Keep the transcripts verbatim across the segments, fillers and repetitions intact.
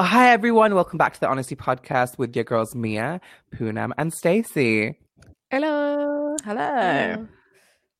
Oh, hi, everyone. Welcome back to the Honesty Podcast with your girls, Mia, Poonam, and Stacey. Hello. Hello.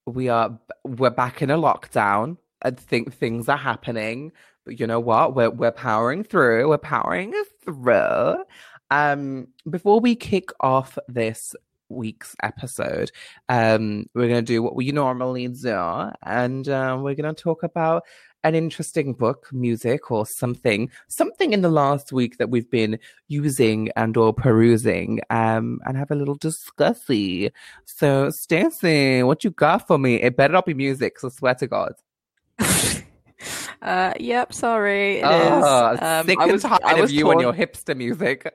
We are, we're back in a lockdown. I think things are happening, but you know what? We're, we're powering through. We're powering through. Um, before we kick off this week's episode, um, we're going to do what we normally do, and uh, we're going to talk about an interesting book, music, or something, something in the last week that we've been using and or perusing, um, and have a little discussy. So, Stacey, what you got for me? It better not be music, because I swear to God. uh, yep, sorry. It oh, is. Um, sick I and was, tired I was of you torn. And your hipster music.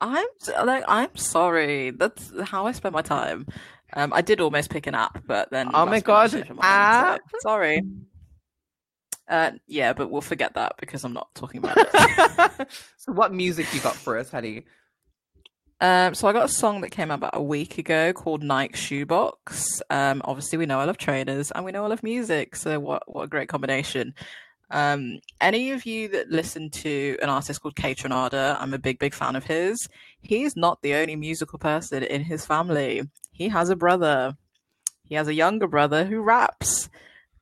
I'm like, I'm sorry. That's how I spend my time. Um, I did almost pick an app, but then oh my God, app. Mind, so, sorry. Uh, yeah, but we'll forget that because I'm not talking about it. So what music you got for us, honey? Um, so I got a song that came out about a week ago called Nike Shoebox. Um, obviously, we know I love trainers and we know I love music. So what, what a great combination. Um, any of you that listen to an artist called Kaytranada, I'm a big, big fan of his. He's not the only musical person in his family. He has a brother. He has a younger brother who raps.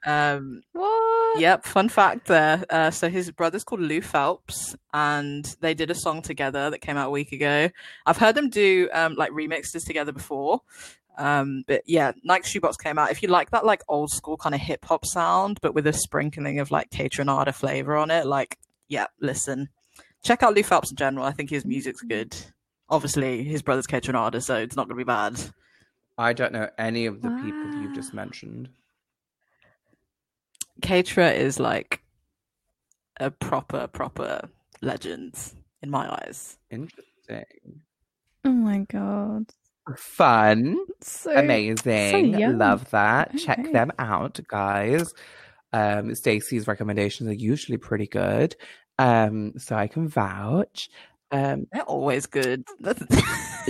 Um, what? Yep, fun fact there. Uh, so his brother's called Lou Phelps, and they did a song together that came out a week ago. I've heard them do um, like remixes together before, um, but yeah, Nike Shoebox came out. If you like that like old school kind of hip hop sound, but with a sprinkling of like Kaytranada flavor on it, like yeah, listen, check out Lou Phelps in general. I think his music's good. Obviously, his brother's Kaytranada, so it's not going to be bad. I don't know any of the wow. people you've just mentioned. Kaytra is like a proper, proper legend in my eyes. Interesting. Oh my God. Fun. So, amazing. So love that. Okay. Check them out, guys. Um, Stacey's recommendations are usually pretty good. Um, so I can vouch. Um, They're always good.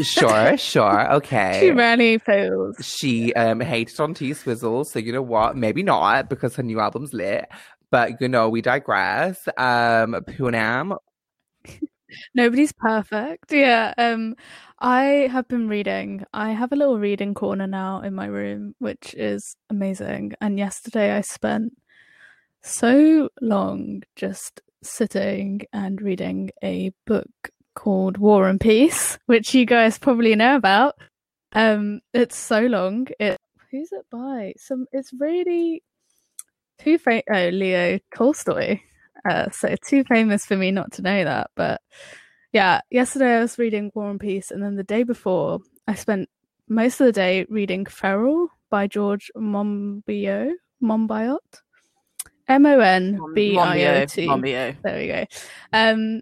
sure, sure. Okay. She really fails. She um, hated on T Swizzle, so you know what? Maybe not, because her new album's lit. But, you know, we digress. Um, Poonam. Nobody's perfect. Yeah. Um, I have been reading. I have a little reading corner now in my room, which is amazing. And yesterday I spent so long just sitting and reading a book called War and Peace, which you guys probably know about. Um it's so long. It who's it by? Some it's really too fa- oh Leo Tolstoy. Uh so too famous for me not to know that. But yeah, yesterday I was reading War and Peace, and then the day before I spent most of the day reading Feral by George Monbiot Monbiot. M O N B I O T. Monbiot. There we go. Um,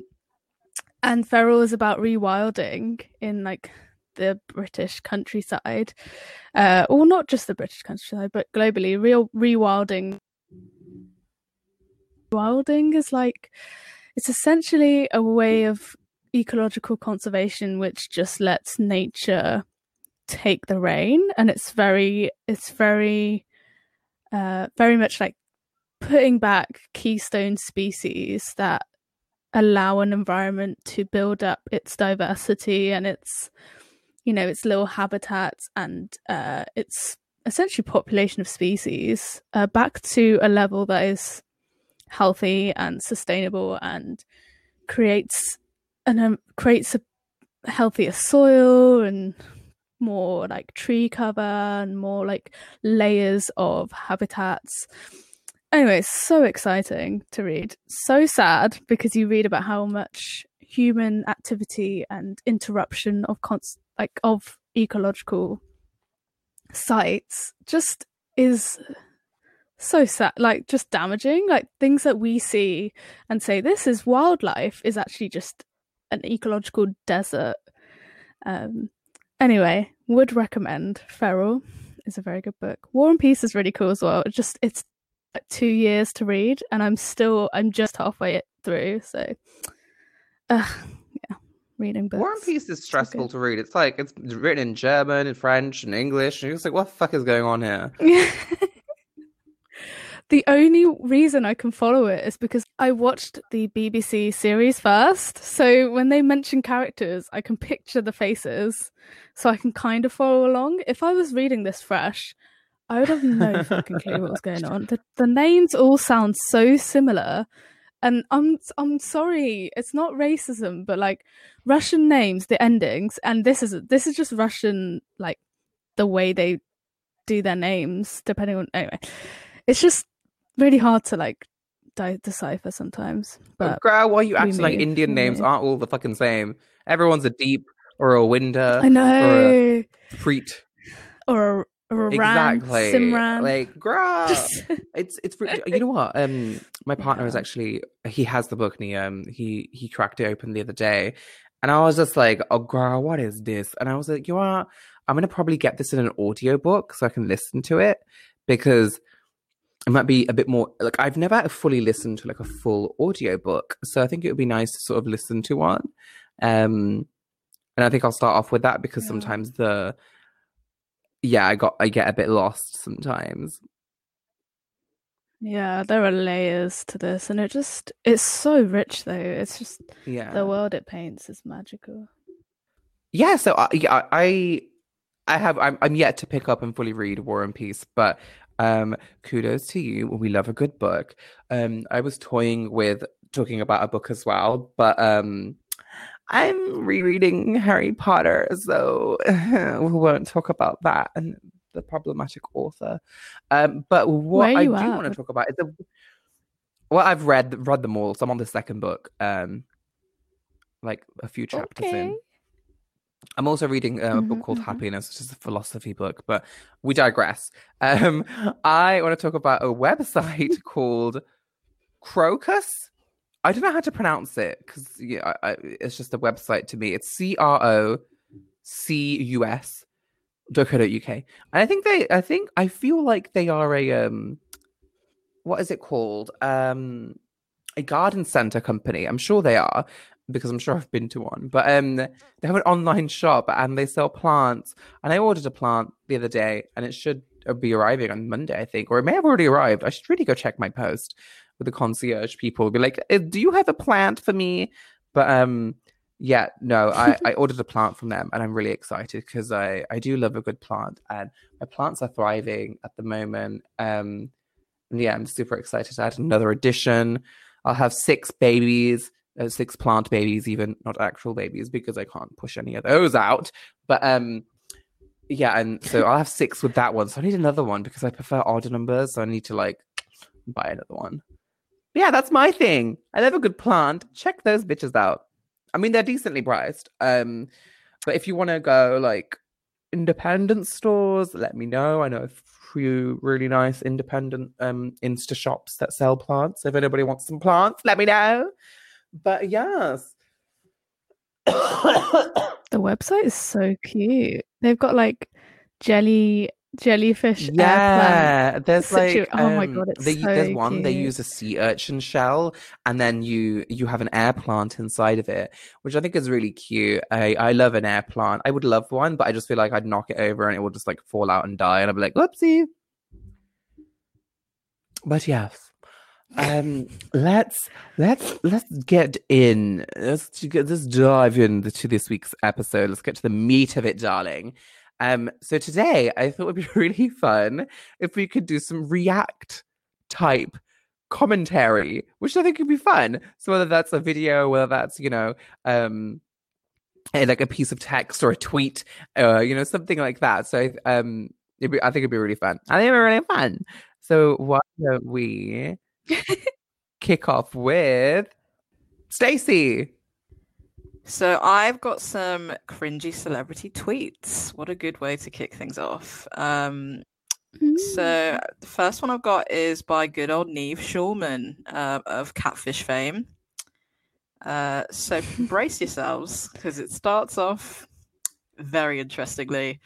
and Feral is about rewilding in like the British countryside, uh, or not just the British countryside, but globally. Real rewilding. Rewilding is like it's essentially a way of ecological conservation which just lets nature take the reign, and it's very, it's very, uh, very much like putting back keystone species that allow an environment to build up its diversity and its, you know, its little habitats and uh, its essentially population of species uh, back to a level that is healthy and sustainable and creates an um, creates a healthier soil and more like tree cover and more like layers of habitats. Anyway, so exciting to read. So sad because you read about how much human activity and interruption of cons- like of ecological sites just is so sad, like just damaging. Like things that we see and say this is wildlife is actually just an ecological desert. Um, anyway, would recommend Feral. It's a very good book. War and Peace is really cool as well. It just it's two years to read, and I'm still I'm just halfway through, so uh, yeah, reading books. War and Peace is stressful to read. It's like it's written in German and French and English, and you're just like, what the fuck is going on here? The only reason I can follow it is because I watched the B B C series first. So when they mention characters, I can picture the faces, so I can kind of follow along. If I was reading this fresh, I would have no fucking clue what was going on. The, the names all sound so similar. And I'm I'm sorry, it's not racism, but like Russian names, the endings, and this is this is just Russian, like the way they do their names, depending on, anyway. It's just really hard to like de- decipher sometimes. But girl, why are you acting like Indian names aren't all the fucking same? Everyone's a deep or a winter. I know. Or a preet. Or a, or a exactly. Ran, Simran. Like, girl. it's it's you know what? Um, my partner yeah. is actually he has the book and he um he he cracked it open the other day, and I was just like, oh girl, what is this? And I was like, you know what? I'm gonna probably get this in an audiobook so I can listen to it, because it might be a bit more, like, I've never fully listened to, like, a full audiobook. So I think it would be nice to sort of listen to one. Um, and I think I'll start off with that, because yeah. sometimes the, yeah, I got, I get a bit lost sometimes. Yeah, there are layers to this. And it just, it's so rich, though. It's just, yeah. the world it paints is magical. Yeah, so I, yeah, I, I have, I'm, I'm yet to pick up and fully read War and Peace, but Um, kudos to you. We love a good book. Um, I was toying with talking about a book as well, but um, I'm rereading Harry Potter, so we won't talk about that and the problematic author. Um, but what I do want to talk about is the, well, I've read read them all, so I'm on the second book, um, like a few chapters okay. in. I'm also reading uh, a book called mm-hmm. Happiness, which is a philosophy book, but we digress. Um, I want to talk about a website called Crocus. I don't know how to pronounce it, because yeah, I, I, it's just a website to me. It's C R O C U S dot co dot U K. And I think they, I think, I feel like they are a, um, what is it called? Um, a garden centre company. I'm sure they are, because I'm sure I've been to one, but um, they have an online shop and they sell plants. And I ordered a plant the other day, and it should be arriving on Monday, I think, or it may have already arrived. I should really go check my post with the concierge people, be like, "Do you have a plant for me?" But um, yeah, no, I, I ordered a plant from them, and I'm really excited because I I do love a good plant, and my plants are thriving at the moment. Um, yeah, I'm super excited. I had another addition. I'll have six babies. Uh, six plant babies, even not actual babies, because I can't push any of those out. But um, yeah, and so I'll have six with that one. So I need another one because I prefer odd numbers. So I need to like buy another one. But yeah, that's my thing. I love a good plant. Check those bitches out. I mean, they're decently priced. Um, but if you want to go like independent stores, let me know. I know a few really nice independent um Insta shops that sell plants. If anybody wants some plants, let me know. But yes, the website is so cute. They've got like jelly jellyfish. Yeah, there's situ- like oh um, my god, it's they, so there's one cute. They use a sea urchin shell, and then you you have an air plant inside of it, which I think is really cute. I I love an air plant. I would love one, but I just feel like I'd knock it over and it will just like fall out and die, and I'd be like, whoopsie. But yes. Um, let's let's let's get in. Let's let's dive into this week's episode. Let's get to the meat of it, darling. Um, so today I thought it'd be really fun if we could do some react type commentary, which I think would be fun. So whether that's a video, whether that's you know, um, like a piece of text or a tweet, uh, you know, something like that. So um, it'd be, I think it'd be really fun. I think it'd be really fun. So why don't we? Kick off with Stacey. So I've got some cringy celebrity tweets. What a good way to kick things off. Um, mm. So the first one I've got is by good old Nev Schulman uh, of Catfish fame. Uh, so brace yourselves, because it starts off very interestingly.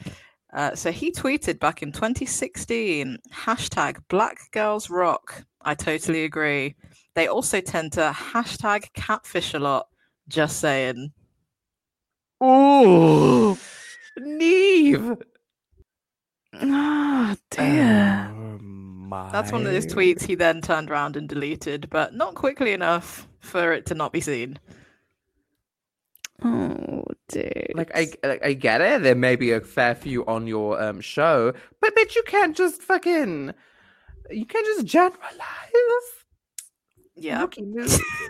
Uh, so he tweeted back in twenty sixteen, hashtag black girls rock. I totally agree. They also tend to hashtag catfish a lot. Just saying. Ooh, Neve. Oh, dear. Um, my... That's one of those tweets he then turned around and deleted, but not quickly enough for it to not be seen. Oh, dude. Like, I, like, I get it. There may be a fair few on your um show, but bitch, you can't just fucking... You can't just generalize. Yeah.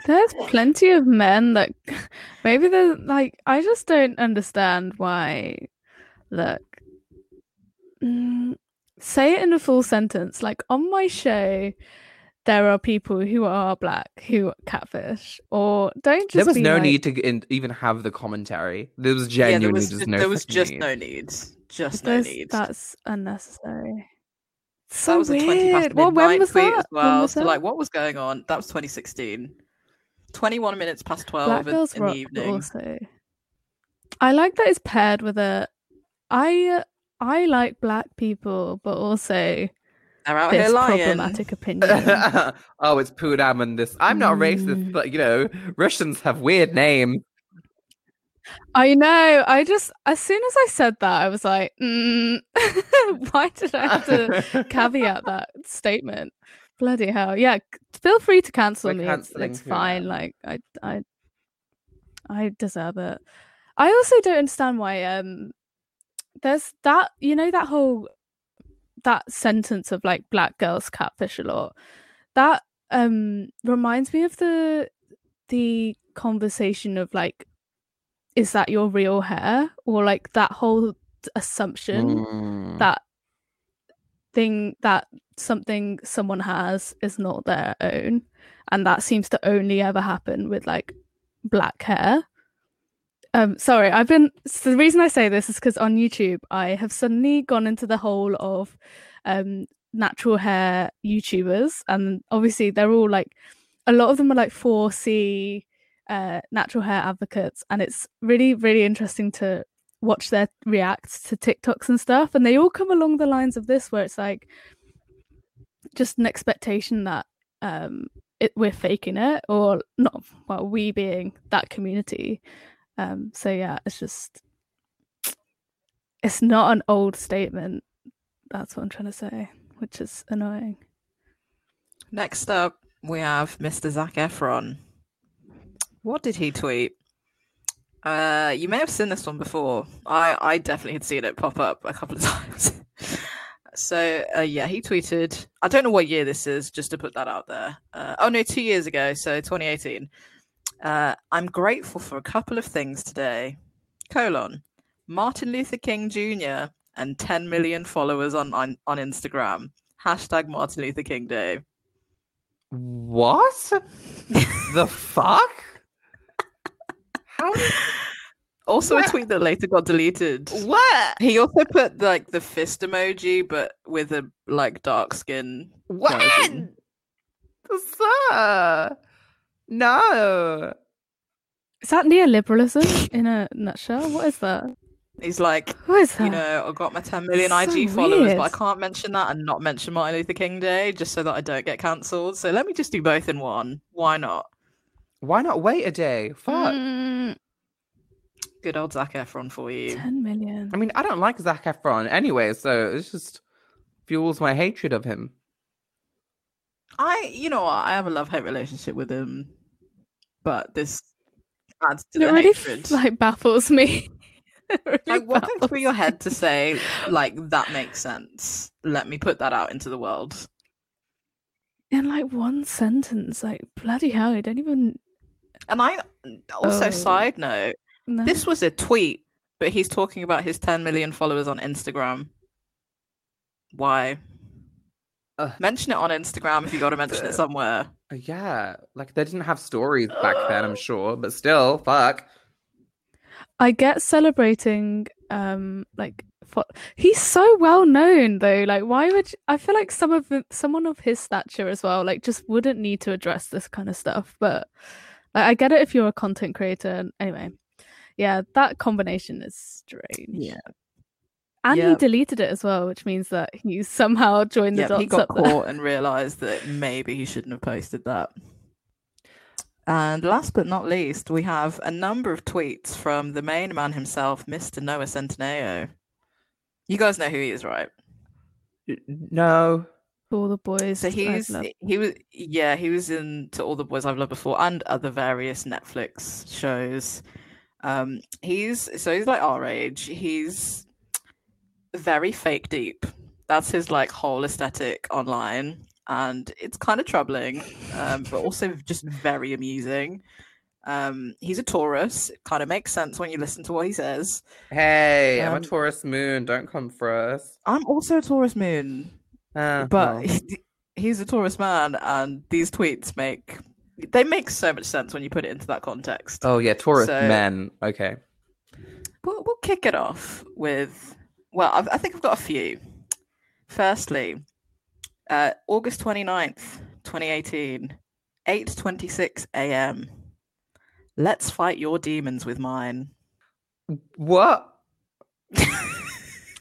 There's plenty of men that... Maybe there's, like... I just don't understand why... Look. Mm, say it in a full sentence. Like, on my show... There are people who are black who catfish, or don't just. There was be no like... need to in, even have the commentary. There was genuinely yeah, there was, just no. There was just need. no need. Just no need. That's unnecessary. So that was weird. A twenty past midnight well, when was tweet that? as well. Was so that? Like, what was going on? That was twenty sixteen. Twenty-one minutes past twelve in, in the evening. Also, I like that it's paired with a. I I like black people, but also. They're out here lying. Problematic opinion. Oh, it's Poonam and this. I'm not mm. racist, but you know, Russians have weird names. I know. I just, as soon as I said that, I was like, mm. Why did I have to caveat that statement? Bloody hell! Yeah, feel free to cancel We're me. It's, it's fine. Now. Like I, I, I deserve it. I also don't understand why. Um, there's that. You know that whole. That sentence of like black girls catfish a lot, that um reminds me of the the conversation of like, is that your real hair, or like that whole assumption mm. that thing that something someone has is not their own, and that seems to only ever happen with like black hair. Um, sorry, I've been. So the reason I say this is because on YouTube, I have suddenly gone into the whole of um, natural hair YouTubers, and obviously they're all like, a lot of them are like four C uh, natural hair advocates, and it's really, really interesting to watch their reacts to TikToks and stuff, and they all come along the lines of this, where it's like just an expectation that um, it, we're faking it, or not. Well, we being that community. Um, so yeah, it's just, it's not an old statement. That's what I'm trying to say, which is annoying. Next up, we have Mister Zac Efron. What did he tweet? Uh, you may have seen this one before. I, I definitely had seen it pop up a couple of times. So uh, yeah, he tweeted, I don't know what year this is, just to put that out there. Uh, oh no, two years ago, so twenty eighteen. Uh, I'm grateful for a couple of things today, colon, Martin Luther King Junior and ten million followers on, on, on Instagram. Hashtag Martin Luther King Day. What? The fuck? How? Also what? A tweet that later got deleted. What? He also put like the fist emoji, but with a like dark skin. What? Sir. No, is that neoliberalism in a nutshell? What is that? He's like, what is that? You know, I got my ten million so I G weird. followers, but I can't mention that and not mention Martin Luther King Day just so that I don't get cancelled. So let me just do both in one. Why not? Why not wait a day? Fuck. Mm. Good old Zac Efron for you. ten million. I mean, I don't like Zac Efron anyway, so it just fuels my hatred of him. I, you know, I have a love-hate relationship with him, but this adds to it the really hatred. It like baffles me. Really like, what goes through your head to say, like, that makes sense? Let me put that out into the world. In like one sentence, like bloody hell, I don't even. And I also oh. side note, no. This was a tweet, but he's talking about his ten million followers on Instagram. Why? Uh, mention it on Instagram if you got to mention it somewhere. Yeah, like they didn't have stories back then, I'm sure, but still, fuck. I get celebrating, um, like fo- he's so well known though. Like, why would you- I feel like some of someone of his stature as well, like, just wouldn't need to address this kind of stuff. But like, I get it if you're a content creator. Anyway, yeah, that combination is strange. Yeah. And yep. He deleted it as well, which means that he somehow joined the yep, dots. He got up caught there. And realised that maybe he shouldn't have posted that. And last but not least, we have a number of tweets from the main man himself, Mister Noah Centineo. You guys know who he is, right? No. All the Boys. So he's he was yeah he was in To All the Boys I've Loved Before and other various Netflix shows. Um, he's so he's like our age. He's very fake deep. That's his like whole aesthetic online, and it's kind of troubling, um, but also just very amusing. Um, he's a Taurus. It kind of makes sense when you listen to what he says. Hey, um, I'm a Taurus moon. Don't come for us. I'm also a Taurus moon. Uh, but well. he, he's a Taurus man, and these tweets make they make so much sense when you put it into that context. Oh yeah, Taurus so, men. Okay, we'll we'll kick it off with. Well, I've, I think I've got a few. Firstly, uh, August twenty-ninth, twenty eighteen, eight twenty-six a.m. Let's fight your demons with mine. What?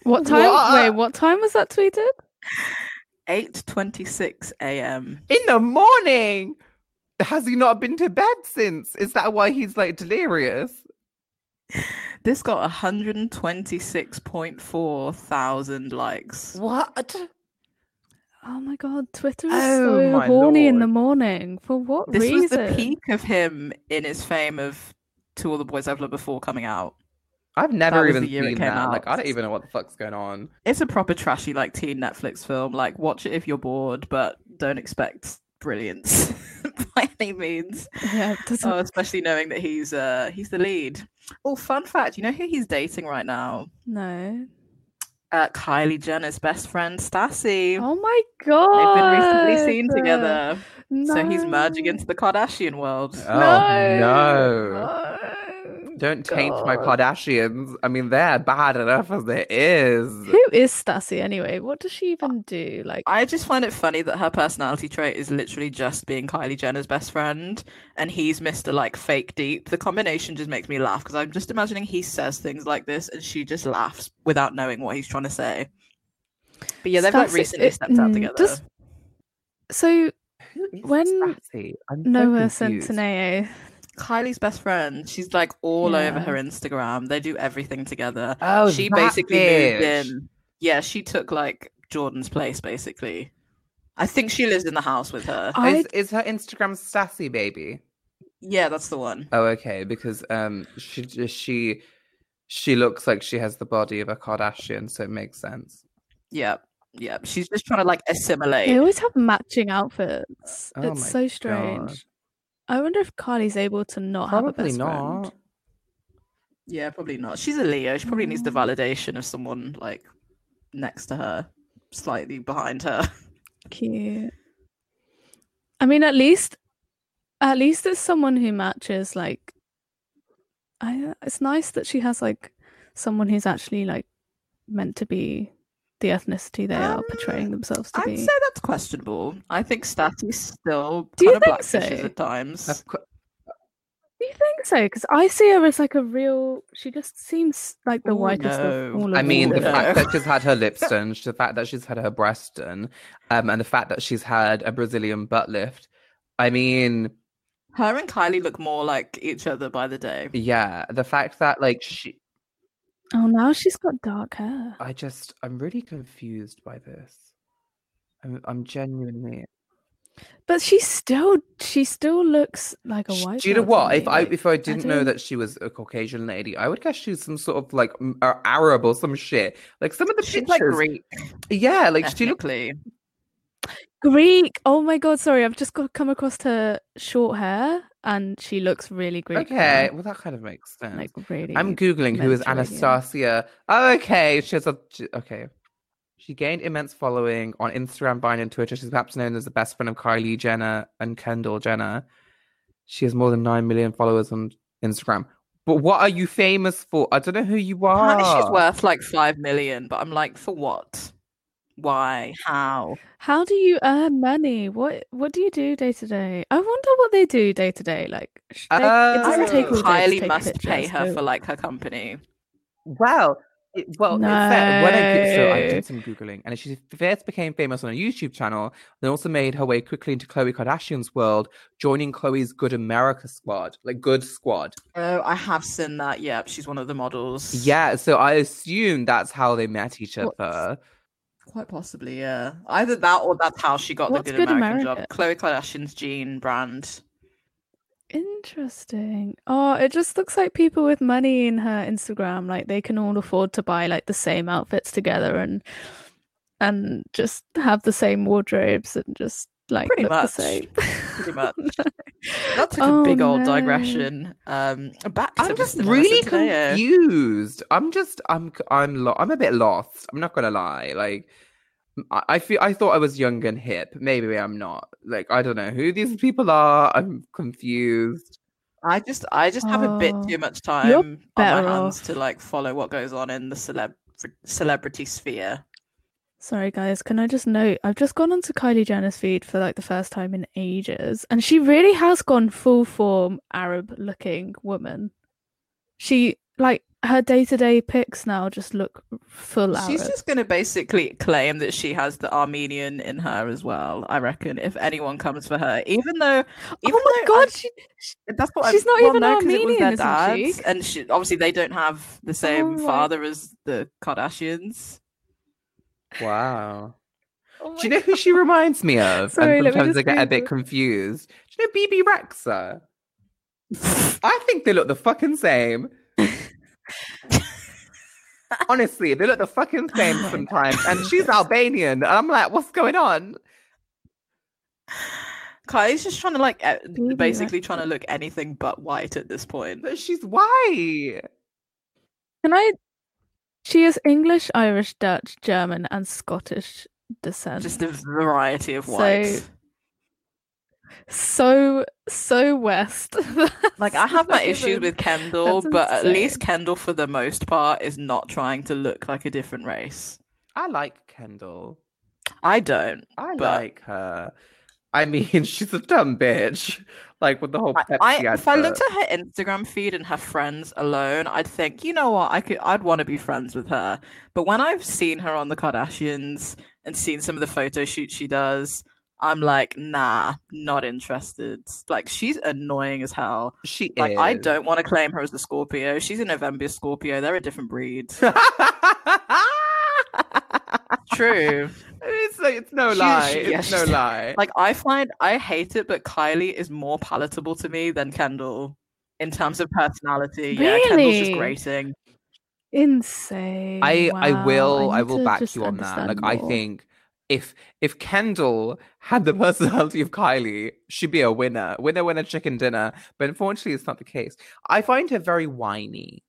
What time? What? Wait, what time was that tweeted? eight twenty-six a.m. in the morning. Has he not been to bed since? Is that why he's like delirious? This got one hundred twenty-six point four thousand likes. What? Oh my god, Twitter is oh so horny Lord. In the morning. For what this reason? This was the peak of him in his fame of To All the Boys I've Loved Before coming out. I've never even seen that. Out. Like, I don't even know what the fuck's going on. It's a proper trashy, like, teen Netflix film. Like, watch it if you're bored, but don't expect brilliance by any means. Yeah, oh, especially knowing that he's uh, he's the lead. Oh, fun fact! You know who he's dating right now? No. Uh, Kylie Jenner's best friend, Stassie. Oh my god! They've been recently seen together. No. So he's merging into the Kardashian world. Oh no! no. no. Don't taint God. my Kardashians. I mean, they're bad enough as there is. Who is Stassie anyway? What does she even do? Like, I just find it funny that her personality trait is literally just being Kylie Jenner's best friend, and he's Mister like fake deep. The combination just makes me laugh because I'm just imagining he says things like this, and she just laughs without knowing what he's trying to say. But yeah, they've Stassie, like recently it, stepped out together. Does... So when Noah Centineo. Kylie's best friend. She's like all yeah. over her Instagram. They do everything together. Oh, she basically bitch. moved in. Yeah, she took like Jordan's place basically. I think she lives in the house with her. Is, is her Instagram Stassie Baby? Yeah, that's the one. Oh, okay. Because um, she she she looks like she has the body of a Kardashian, so it makes sense. Yeah, yeah. She's just trying to like assimilate. They always have matching outfits. Oh, it's so strange. God. I wonder if Kylie's able to not probably have a best not. friend. Yeah, probably not. She's a Leo. She probably mm. needs the validation of someone like next to her, slightly behind her. Cute. I mean, at least, at least it's someone who matches. Like, I. It's nice that she has like someone who's actually like meant to be the ethnicity they um, are portraying themselves to I'd be. I'd say that's questionable. I think Stassie's still Do kind you of think blackfishes so? At times. Qu- Do you think so? Because I see her as like a real... She just seems like the Ooh, whitest no. of all of them. I mean, the fact that she's had her lips done, the fact that she's had her breasts done, um, and the fact that she's had a Brazilian butt lift. I mean... Her and Kylie look more like each other by the day. Yeah, the fact that like she... Oh, now she's got dark hair. I just, I'm really confused by this. I'm, I'm genuinely. But she still, she still looks like a white. Do you know what? Me. If I, if I didn't I know that she was a Caucasian lady, I would guess she was some sort of like uh, Arab or some shit. Like some of the she's pictures. Like Greek. Yeah, like Ethnically. she looked Greek. Oh my god! Sorry, I've just got come across her short hair. And she looks really Greek. Okay, well, that kind of makes sense. Like, really I'm Googling who is Anastasia. Oh, okay. She has a... She, okay. She gained immense following on Instagram, Vine, and Twitter. She's perhaps known as the best friend of Kylie Jenner and Kendall Jenner. She has more than nine million followers on Instagram. But what are you famous for? I don't know who you are. Apparently she's worth like five million, but I'm like, for what? Why? How? How do you earn money? What What do you do day to day? I wonder what they do day to day. Like, they, uh, it doesn't take all day to take must pictures, pay her so. For like her company. Well, it, well, no. it's fair. When I did, so I did some googling, and she first became famous on a YouTube channel. Then also made her way quickly into Khloe Kardashian's world, joining Khloe's Good America squad, like Good Squad. Oh, I have seen that. Yeah, she's one of the models. Yeah, so I assume that's how they met each other. What? Quite possibly, yeah. Either that or that's how she got What's the Good, Good American, American job. Khloe Kardashian's jean brand. Interesting. Oh, it just looks like people with money in her Instagram, like they can all afford to buy like the same outfits together and and just have the same wardrobes and just like pretty look much the same. Pretty much. That's like oh, a big old no. digression. Um, back. To I'm just really confused. I'm just. I'm. I'm. Lo- I'm a bit lost. I'm not gonna lie. Like, I, I feel. I thought I was young and hip. Maybe I'm not. Like, I don't know who these people are. I'm confused. I just. I just have oh, a bit too much time on my hands off. to like follow what goes on in the celeb celebrity sphere. Sorry guys, can I just note, I've just gone onto Kylie Jenner's feed for like the first time in ages, and she really has gone full form Arab looking woman. She, like, her day-to-day pics now just look full Arab. She's just going to basically claim that she has the Armenian in her as well, I reckon, if anyone comes for her. Even though... Even oh my though god, I, she, that's what she's I've, not well, even no, Armenian, isn't dads, she? And she, obviously they don't have the same oh, father as the Kardashians. Wow. Oh, do you know God. who she reminds me of? Sorry, and sometimes I get a bit confused. Do you know B B Rexa? I think they look the fucking same. Honestly, they look the fucking same oh, sometimes. And she's Albanian. And I'm like, what's going on? Kylie's just trying to like, B B basically Rexa. trying to look anything but white at this point. But she's white. Can I... She is English, Irish, Dutch, German, and Scottish descent. Just a variety of whites. So, so, so West. Like, I have my issues with Kendall, but at least Kendall, for the most part, is not trying to look like a different race. I like Kendall. I don't. I but... like her. I mean, she's a dumb bitch. Like, with the whole Pepsi I, I, If I looked at her Instagram feed and her friends alone, I'd think, you know what, I could, I'd want to be friends with her. But when I've seen her on the Kardashians and seen some of the photo shoots she does, I'm like, nah, not interested. Like, she's annoying as hell. She like, is. I don't want to claim her as the Scorpio. She's a November Scorpio. They're a different breed. True. It's, like, it's no she, lie. She, yeah, it's no lie. Like, I find, I hate it, but Kylie is more palatable to me than Kendall in terms of personality. Really? Yeah, Kendall's just grating. Insane. I, wow. I will, I, I will back you on that. Like, more. I think if if Kendall had the personality of Kylie, she'd be a winner. Winner, winner, chicken dinner. But unfortunately, it's not the case. I find her very whiny.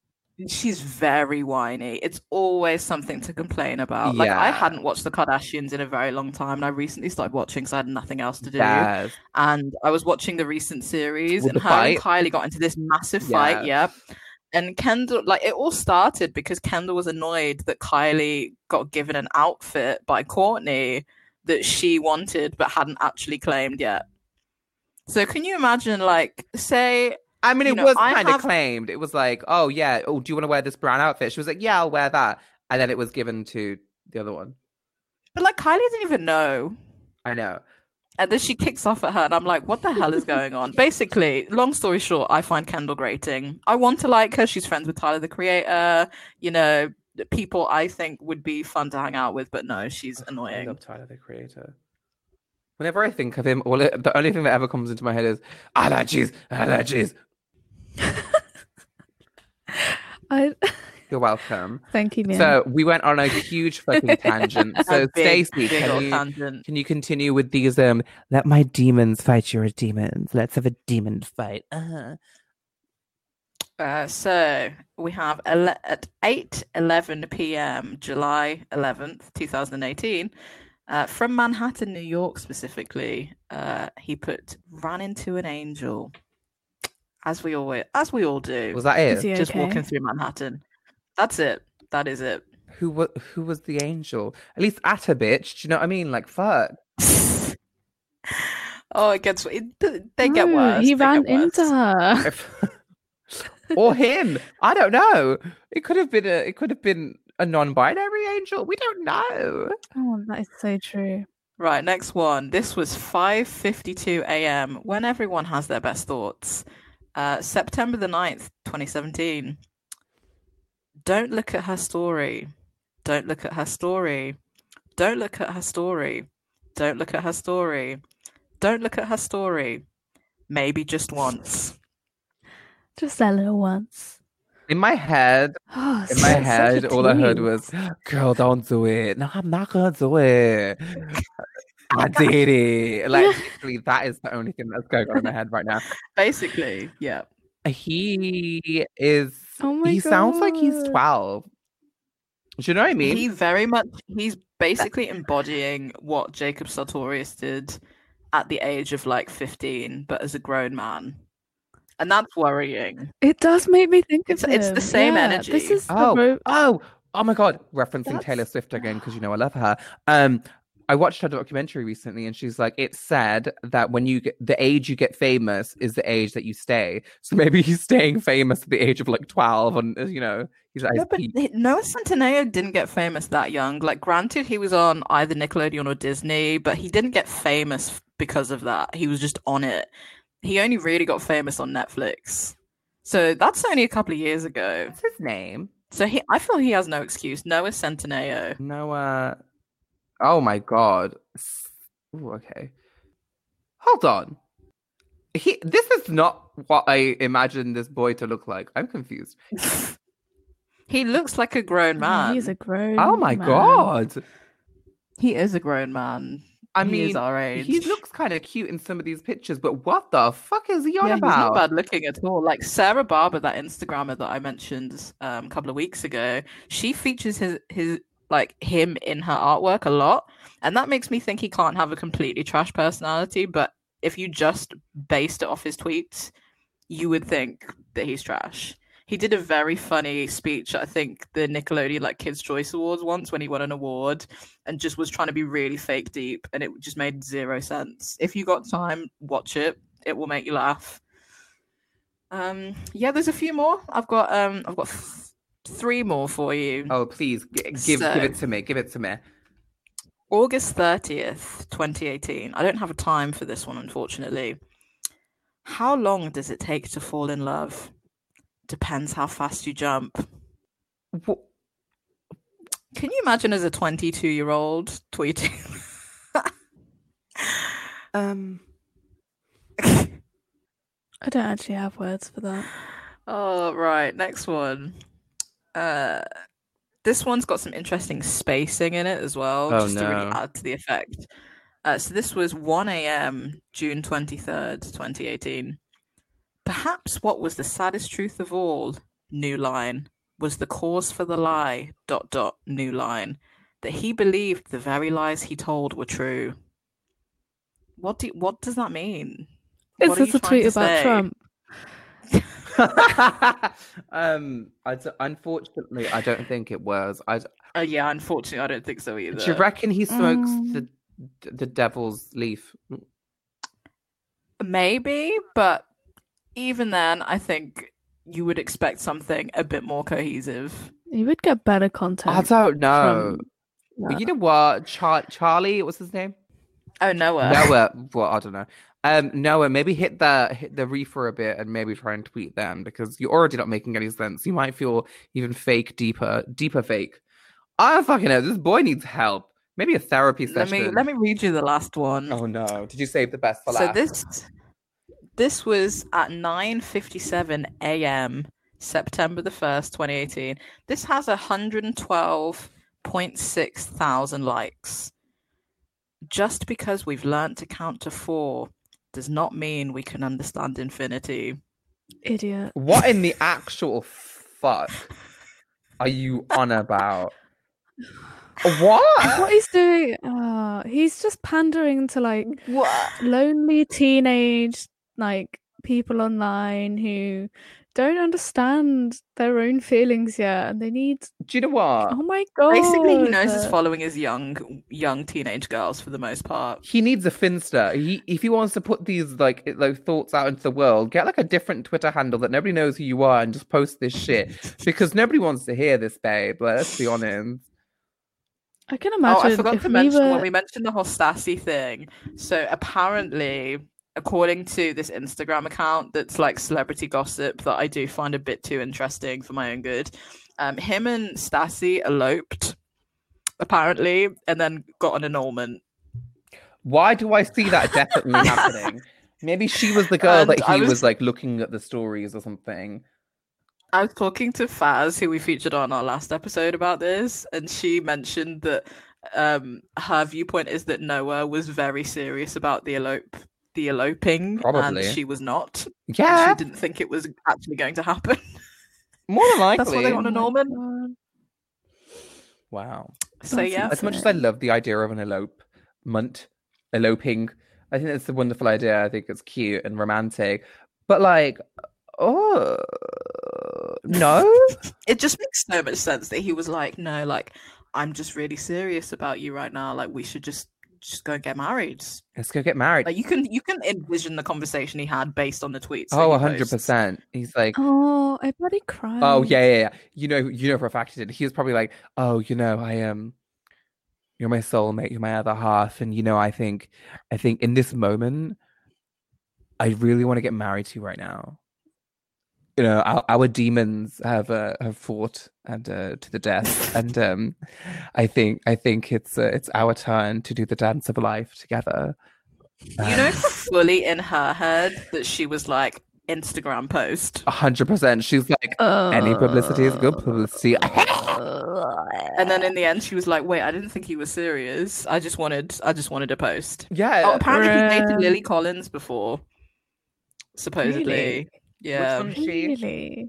She's very whiny. It's always something to complain about. Yeah. Like, I hadn't watched the Kardashians in a very long time, and I recently started watching because I had nothing else to do. Yes. And I was watching the recent series, well, and her fight. and Kylie got into this massive fight. Yeah. yeah. And Kendall, like, it all started because Kendall was annoyed that Kylie got given an outfit by Kourtney that she wanted but hadn't actually claimed yet. So can you imagine, like, say... I mean, you it know, was kind of have... claimed. It was like, oh, yeah, oh, do you want to wear this brown outfit? She was like, yeah, I'll wear that. And then it was given to the other one. But, like, Kylie didn't even know. I know. And then she kicks off at her, and I'm like, what the hell is going on? Basically, long story short, I find Kendall grating. I want to like her. She's friends with Tyler the Creator. You know, people I think would be fun to hang out with, but no, she's oh, annoying. I love Tyler the Creator. Whenever I think of him, all it, the only thing that ever comes into my head is, allergies, allergies. I... You're welcome. Thank you, Mia. So we went on a huge fucking tangent. So Stacey, can you, tangent. can you continue with these? Um, let my demons fight your demons. Let's have a demon fight. Uh-huh. Uh, so we have ele- at eight eleven p.m. July eleventh, twenty eighteen. Uh, from Manhattan, New York specifically, uh, he put ran into an angel, as we always, as we all do. Was that it? Just okay? walking through Manhattan. That's it. That is it. Who was who was the angel? At least at a bitch. Do you know what I mean? Like, fuck. Oh, it gets. It, they no, get worse. He they ran into her, or him. I don't know. It could have been a. It could have been. A non-binary angel? We don't know. Oh, that is so true. Right, next one. This was five fifty-two a.m. when everyone has their best thoughts. Uh, September the ninth, twenty seventeen. Don't look at her story. Don't look at her story. Don't look at her story. Don't look at her story. Don't look at her story. Maybe just once. Just that little once. In my head, oh, in my head, all I heard was, girl, don't do it. No, I'm not going to do it. I did it. Like, literally, that is the only thing that's going on in my head right now. Basically, yeah. He is, oh my he God. sounds like he's twelve. Do you know what I mean? He very much, he's basically embodying what Jacob Sartorius did at the age of like fifteen, but as a grown man. And that's worrying. It does make me think it's, it's the same yeah, energy. This is oh, ro- oh, oh my God. Referencing that's... Taylor Swift again, because you know I love her. Um, I watched her documentary recently and she's like, it's said that when you get, the age you get famous is the age that you stay. So maybe he's staying famous at the age of like twelve and, you know, he's like... Yeah, but he, Noah Centineo didn't get famous that young. Like, granted, he was on either Nickelodeon or Disney, but he didn't get famous because of that. He was just on it. He only really got famous on Netflix. So that's only a couple of years ago. What's his name? So he, I feel he has no excuse. Noah Centineo. Noah. Oh my God. Ooh, okay. Hold on. He. This is not what I imagined this boy to look like. I'm confused. He looks like a grown man. He's a grown man. Oh my man. God. He is a grown man. I he mean, is our age. He looks kind of cute in some of these pictures, but what the fuck is he on yeah, about? He's not bad looking at all. Like Sarah Barber, that Instagrammer that I mentioned um, a couple of weeks ago, she features his his like him in her artwork a lot, and that makes me think he can't have a completely trash personality. But if you just based it off his tweets, you would think that he's trash. He did a very funny speech, I think, the Nickelodeon like Kids' Choice Awards once when he won an award and just was trying to be really fake deep and it just made zero sense. If you got time, watch it. It will make you laugh. Um, yeah, there's a few more. I've got um, I've got f- three more for you. Oh, please, g- give so, give it to me. Give it to me. August thirtieth, twenty eighteen. I don't have a time for this one, unfortunately. How long does it take to fall in love? Depends how fast you jump. What? Can you imagine as a twenty-two-year-old tweeting? um, I don't actually have words for that. Oh, right. Next one. Uh, this one's got some interesting spacing in it as well, oh, just no. to really add to the effect. Uh, so this was one a.m., June twenty-third, twenty eighteen. Perhaps what was the saddest truth of all, new line, was the cause for the lie, dot, dot, new line, that he believed the very lies he told were true. What do, what does that mean? Is what this a tweet about say? Trump? um, I d- unfortunately, I don't think it was. I d- uh, yeah, unfortunately, I don't think so either. Do you reckon he smokes um... the the devil's leaf? Maybe, but even then, I think you would expect something a bit more cohesive. You would get better content. I don't know. From... Yeah. You know what? Char- Charlie, what's his name? Oh, Noah. Noah. Well, I don't know. Um, Noah, maybe hit the hit the reefer a bit and maybe try and tweet them because you're already not making any sense. You might feel even fake, deeper, deeper fake. I fucking know. This boy needs help. Maybe a therapy session. Let me, let me read you the last one. Oh, no. Did you save the best for last? So this... This was at nine fifty-seven a.m., September the first, twenty eighteen. This has one hundred twelve point six thousand likes. Just because we've learned to count to four does not mean we can understand infinity. Idiot. What in the actual fuck are you on about? What? What he's doing? Oh, he's just pandering to like what? lonely teenage like people online who don't understand their own feelings yet and they need do you know what oh my God, basically he knows his following is young young teenage girls for the most part. He needs a Finster. He, if he wants to put these like those thoughts out into the world, get like a different Twitter handle that nobody knows who you are and just post this shit because nobody wants to hear this, babe. Let's be honest. I can imagine. Oh, I forgot to we mention were... when we mentioned the whole Stassie thing, so apparently according to this Instagram account that's like celebrity gossip that I do find a bit too interesting for my own good, um, him and Stassie eloped apparently, and then got an annulment. Why do I see that definitely happening? Maybe she was the girl and that he was... was like looking at the stories or something. I was talking to Faz, who we featured on our last episode, about this, and she mentioned that um, her viewpoint is that Noah was very serious about the elope, the eloping, Probably. and she was not. Yeah, she didn't think it was actually going to happen. More than likely, that's what they want, a Norman. Wow. So that's, yeah, as much as I love the idea of an elopement, eloping, I think it's a wonderful idea. I think it's cute and romantic, but like, oh. No, it just makes so much sense that he was like, no, like, I'm just really serious about you right now. Like, we should just just go and get married. Let's go get married. Like, you can you can envision the conversation he had based on the tweets. Oh, a hundred percent. He's like, oh, I bloody cried. Oh yeah, yeah, yeah. You know, you know for a fact he did. He was probably like, oh, you know, I am. Um, you're my soulmate. You're my other half, and you know, I think, I think in this moment, I really want to get married to you right now. You know, our, our demons have uh, have fought and uh, to the death, and um, I think I think it's uh, it's our turn to do the dance of life together. Um, you know, fully in her head that she was like Instagram post. A hundred percent. She's like, uh, any publicity is good publicity. And then in the end, she was like, wait, I didn't think he was serious. I just wanted, I just wanted a post. Yeah. Oh, apparently, uh, he dated Lily Collins before, supposedly. Really? Yeah, really?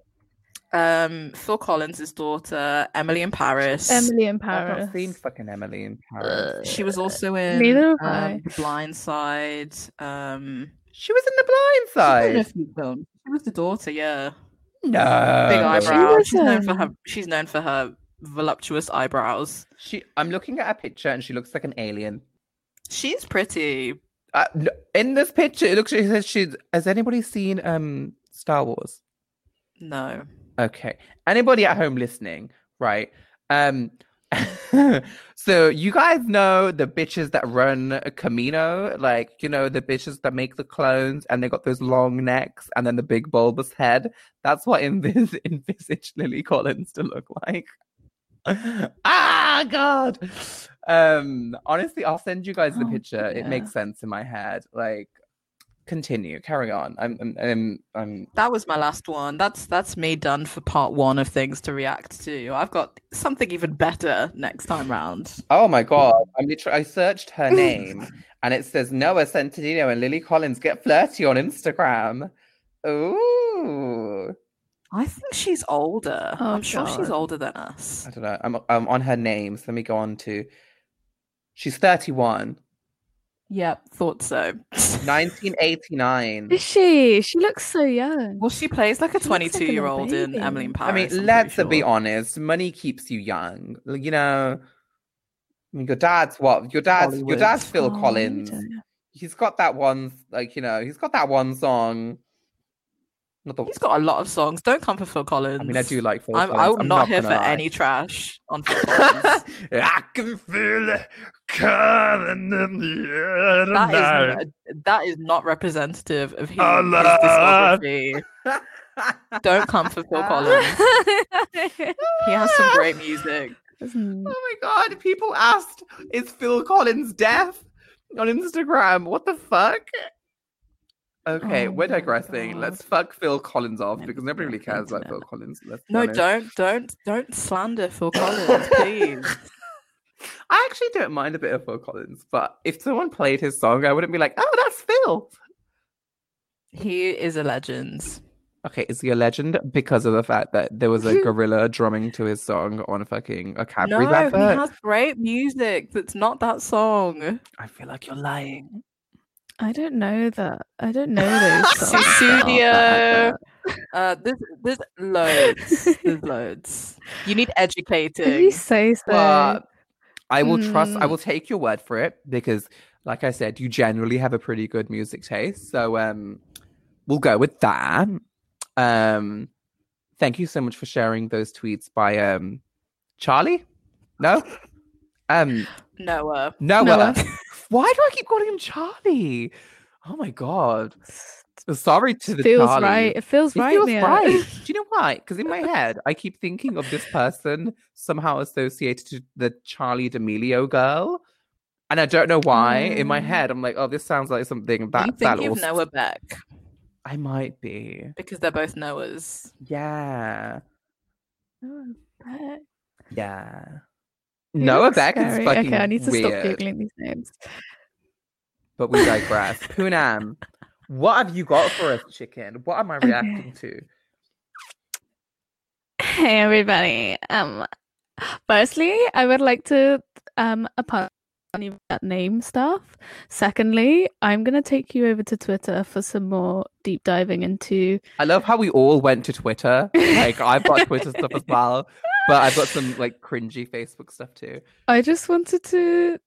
Um, Phil Collins' daughter, Emily in Paris. Emily in Paris. I've not seen fucking Emily in Paris. She was also in Neither um, I. The Blind Side. Um, she was in The Blind Side. She was, she was the daughter, yeah. No, big eyebrows. She she's known for her. She's known for her voluptuous eyebrows. She. I'm looking at her picture, and she looks like an alien. She's pretty. Uh, in this picture, it looks. She says, "She's." Has anybody seen um? Star Wars? No. Okay. Anybody at home listening, right? Um, so you guys know the bitches that run Camino, like, you know, the bitches that make the clones, and they got those long necks and then the big bulbous head. That's what envis- envisaged Lily Collins to look like. Ah, God. Um, honestly, I'll send you guys the oh, picture. Yeah. It makes sense in my head. Like, continue, carry on. I'm, I'm, I'm, I'm. That was my last one. That's that's me done for part one of things to react to. I've got something even better next time round. Oh my God! I'm literally. I searched her name, and it says Noah Centineo and Lily Collins get flirty on Instagram. Ooh. I think she's older. Oh, I'm God. sure she's older than us. I don't know. I'm I'm on her name. So let me go on to. She's thirty-one. Yep, thought so. nineteen eighty-nine. Is she? She looks so young. Well, she plays like a twenty-two-year-old in Emily in Paris. I mean, I'm let's sure. be honest. Money keeps you young. Like, you know, I mean, your dad's what? Your dad's Hollywood. Your dad's Phil oh, Collins. He's got that one, like, you know, he's got that one song. Not the... He's got a lot of songs. Don't come for Phil Collins. I mean, I do like Phil I'm, Collins. I'm, I'm not, not here for lie. any trash on Phil Collins. I can feel it coming in the air tonight. That is, that is not representative of his, his discography. Don't come for Phil Collins. He has some great music. Oh my God. People asked, is Phil Collins deaf on Instagram? What the fuck? Okay, oh, we're digressing. God. Let's fuck Phil Collins off because nobody really cares about Phil Collins. Let's no, don't, don't, don't slander Phil Collins, please. I actually don't mind a bit of Phil Collins, but if someone played his song, I wouldn't be like, oh, that's Phil. He is a legend. Okay, is he a legend because of the fact that there was a gorilla drumming to his song on fucking a Cadbury No, effort? He has great music that's not that song. I feel like you're lying. I don't know that. I don't know those songs. Studio. Uh, there's, there's loads. There's loads. You need educating. If you say so. But I will mm. trust. I will take your word for it because, like I said, you generally have a pretty good music taste. So um, we'll go with that. Um, thank you so much for sharing those tweets by um, Charlie. No. Um. Noah. Noah. Noah. Why do I keep calling him Charlie? Oh my God. sorry to the feels Charlie. Right. It feels it right. It feels Mia. Right. Do you know why? Because in my head, I keep thinking of this person somehow associated to the Charlie D'Amelio girl. And I don't know why. Mm. In my head, I'm like, oh, this sounds like something that... You think you've Noah Beck. I might be. Because they're both Noahs. Yeah. Noah Beck. Yeah. He Noah Beck scary. Is fucking Okay, I need to weird. Stop Googling these names. But we digress. Poonam, what have you got for us, chicken? What am I reacting okay. to? Hey, everybody. Um, Firstly, I would like to um apologize. That name stuff. Secondly, I'm gonna take you over to Twitter for some more deep diving into. I love how we all went to Twitter. Like I've got Twitter stuff as well, but I've got some like cringy Facebook stuff too. I just wanted to.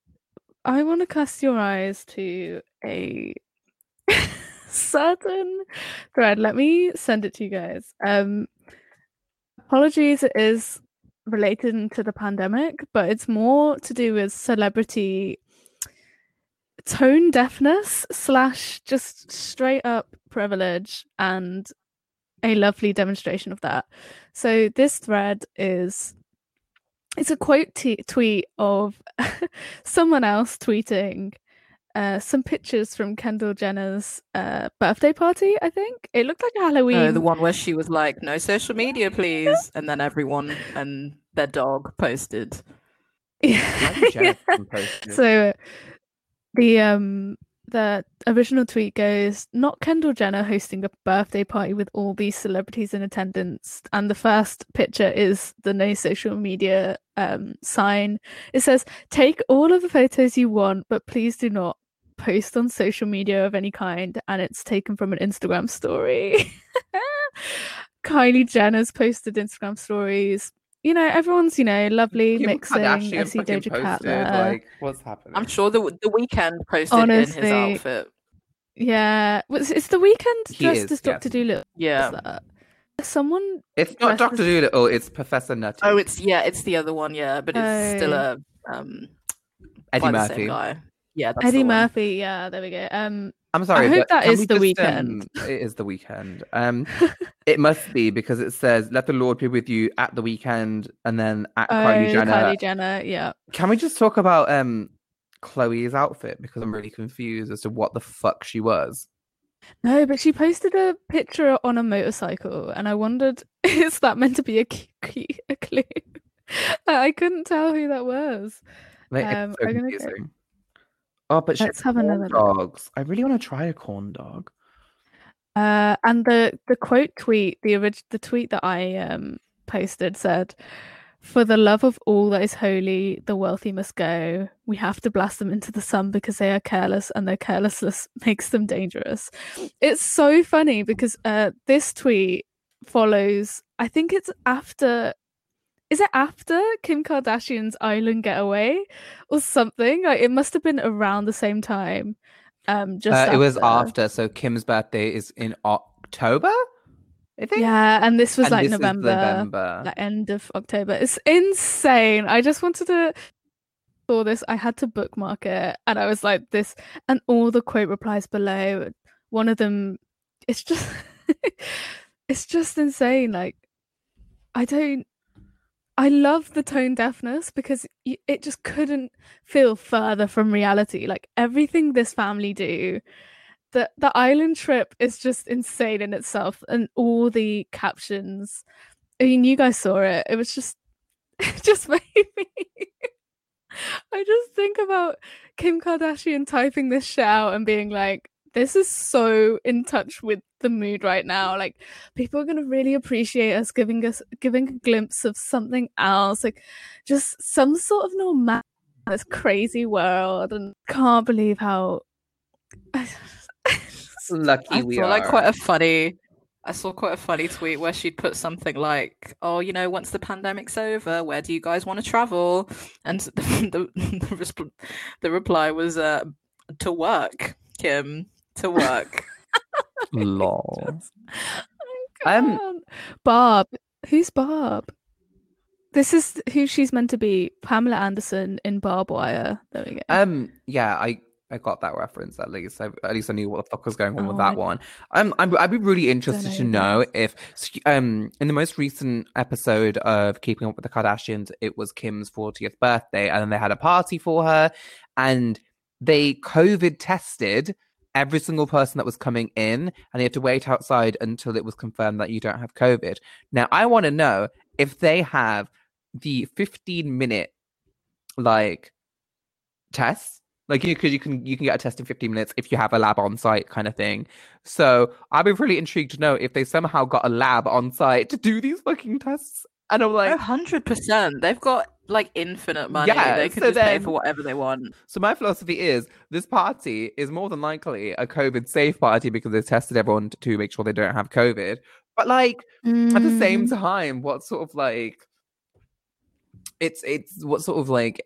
I want to cast your eyes to a certain thread. Let me send it to you guys. Um, apologies, it is. Related to the pandemic, but it's more to do with celebrity tone deafness slash just straight up privilege and a lovely demonstration of that. So this thread is it's a quote t- tweet of someone else tweeting uh, some pictures from Kendall Jenner's uh, birthday party, I think. It looked like Halloween. Oh, the one where she was like, no social media, please. And then everyone and their dog posted. Yeah. yeah. posted. So the um the original tweet goes, not Kendall Jenner hosting a birthday party with all these celebrities in attendance. And the first picture is the no social media um sign. It says, take all of the photos you want, but please do not post on social media of any kind. And it's taken from an Instagram story. Kylie Jenner's posted Instagram stories. You know, everyone's, you know, lovely, Kim mixing. I see Doja Cat there. Like, what's happening? I'm sure the the Weeknd posted Honestly, in his outfit. Yeah. It's, it's the Weeknd dressed is, as Doctor yes. Doolittle. Yeah. Someone... It's not Doctor As... Doolittle, it's Professor Nutty. Oh, it's, yeah, it's the other one, yeah. But it's oh. still a... Um, Eddie Murphy. The same guy. Yeah, that's Eddie Murphy, yeah, there we go. Um, I'm sorry. I hope that is the weekend. Um, it is the weekend. Um, it must be because it says, let the Lord be with you at the weekend and then at oh, Kylie Jenner. Kylie Jenner, yeah. Can we just talk about um, Chloe's outfit? Because I'm really confused as to what the fuck she was. No, but she posted a picture on a motorcycle and I wondered, is that meant to be a, key, a clue? I couldn't tell who that was. Like, um, it's so confusing. Go... Oh, but let's have another dogs. I really want to try a corn dog. Uh, and the, the quote tweet, the orig- the tweet that I um posted said, "For the love of all that is holy, the wealthy must go. We have to blast them into the sun because they are careless, and their carelessness makes them dangerous." It's so funny because uh, this tweet follows. I think it's after. Is it after Kim Kardashian's Island Getaway or something? Like, it must have been around the same time. Um, just uh, it was after. So Kim's birthday is in October, I think. Yeah, and this was and like this November, November. Like end of October. It's insane. I just wanted to saw this. I had to bookmark it, and I was like this. And all the quote replies below. One of them, it's just, it's just insane. Like, I don't. I love the tone deafness because it just couldn't feel further from reality. Like everything this family do, the the island trip is just insane in itself, and all the captions. I mean, you guys saw it. It was just, it just made me. I just think about Kim Kardashian typing this shit out and being like, "This is so in touch with the mood right now. Like, people are going to really appreciate us giving us giving a glimpse of something else, like just some sort of normality in this crazy world." And can't believe how lucky I we saw, are. Like, quite a funny. I saw quite a funny tweet where she'd put something like, "Oh, you know, once the pandemic's over, where do you guys want to travel?" And the the, the, resp- the reply was, uh, "To work, Kim. To work." Lol. Just, oh, um, Barb. Who's Barb? This is who she's meant to be. Pamela Anderson in Barbed Wire. There we go. Um. Yeah. I. I got that reference at least. I, at least I knew what the fuck was going on oh, with that I... one. Um, I'm, I'd be really interested to know if, um, in the most recent episode of Keeping Up with the Kardashians, it was Kim's fortieth birthday, and then they had a party for her, and they COVID tested every single person that was coming in, and they had to wait outside until it was confirmed that you don't have COVID. Now, I want to know if they have the fifteen minute like test. Like, you, because you can you can get a test in fifteen minutes if you have a lab on site kind of thing. So I'd be really intrigued to know if they somehow got a lab on site to do these fucking tests. And I'm like, one hundred percent. They've got like infinite money. Yeah, they can so just then, pay for whatever they want. So my philosophy is this party is more than likely a COVID safe party because they've tested everyone to make sure they don't have COVID. But like mm. at the same time, what sort of like it's it's what sort of like.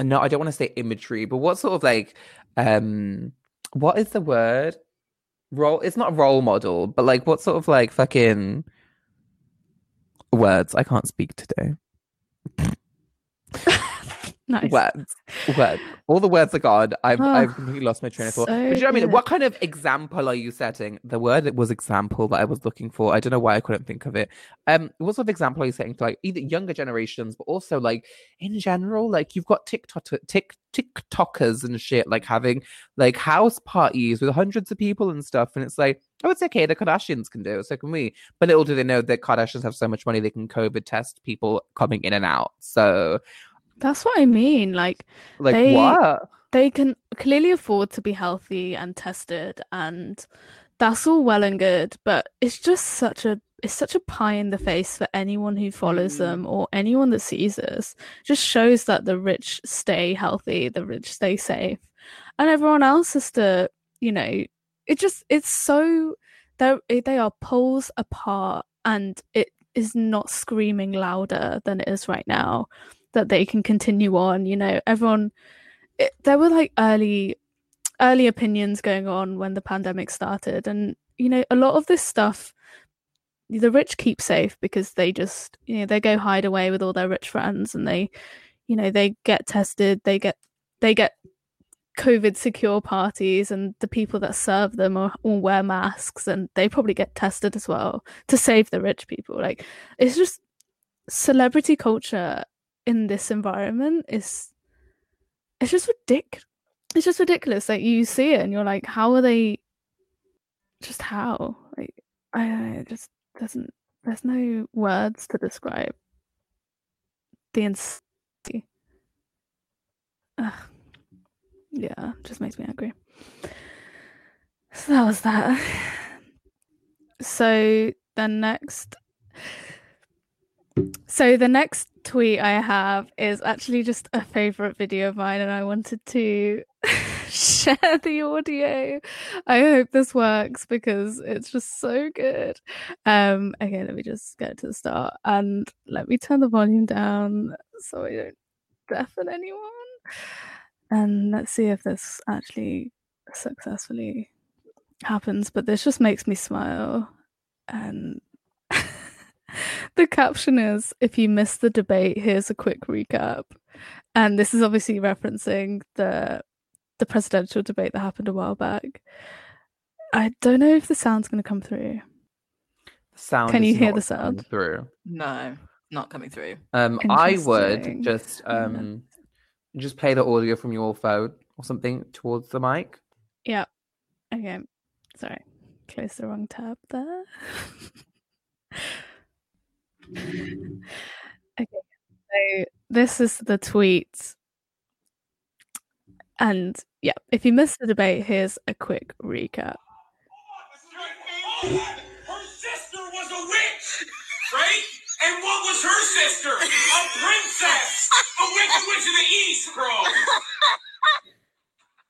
No, I don't want to say imagery, but what sort of like, um, what is the word? Role? It's not role model, but like what sort of like fucking words? I can't speak today. Nice. Words, words. All the words are gone. I've oh, I've completely lost my train of thought. So but you know what I mean? What kind of example are you setting? The word it was example that I was looking for. I don't know why I couldn't think of it. Um, what sort of example are you setting to like either younger generations, but also like in general, like you've got TikTok, Tik TikTokers and shit, like having like house parties with hundreds of people and stuff, and it's like, oh, it's okay. The Kardashians can do it, so can we. But little do they know that Kardashians have so much money they can COVID test people coming in and out. So. That's what I mean. Like, like they, what? They can clearly afford to be healthy and tested, and that's all well and good. But it's just such a it's such a pie in the face for anyone who follows mm. them or anyone that sees this. It just shows that the rich stay healthy, the rich stay safe, and everyone else is to, you know, it just it's so they they are poles apart, and it is not screaming louder than it is right now. That they can continue on, you know, everyone it, there were like early early opinions going on when the pandemic started, and you know, a lot of this stuff the rich keep safe because they just, you know, they go hide away with all their rich friends, and they, you know, they get tested, they get they get COVID secure parties, and the people that serve them are, all wear masks, and they probably get tested as well to save the rich people. Like, it's just celebrity culture in this environment is it's just ridiculous it's just ridiculous like you see it and you're like, how are they just how like I don't know, it just doesn't there's no words to describe the insanity. Ugh. Yeah, just makes me angry. So that was that. So then next So the next tweet I have is actually just a favourite video of mine, and I wanted to share the audio. I hope this works because it's just so good. Um, okay, let me just get to the start, and let me turn the volume down so I don't deafen anyone. And let's see if this actually successfully happens. But this just makes me smile. And the caption is, if you missed the debate, here's a quick recap. And this is obviously referencing the the presidential debate that happened a while back. I don't know if the sound's going to come through. The sound Can you hear the sound? Through. No, not coming through. Um, I would just um yeah. just play the audio from your phone or something towards the mic. Yeah. Okay. Sorry. Close the wrong tab there. Okay, so this is the tweet, and yeah, if you missed the debate, here's a quick recap. Her sister was a witch, right? And what was her sister? A princess, a wicked witch of the East, bro.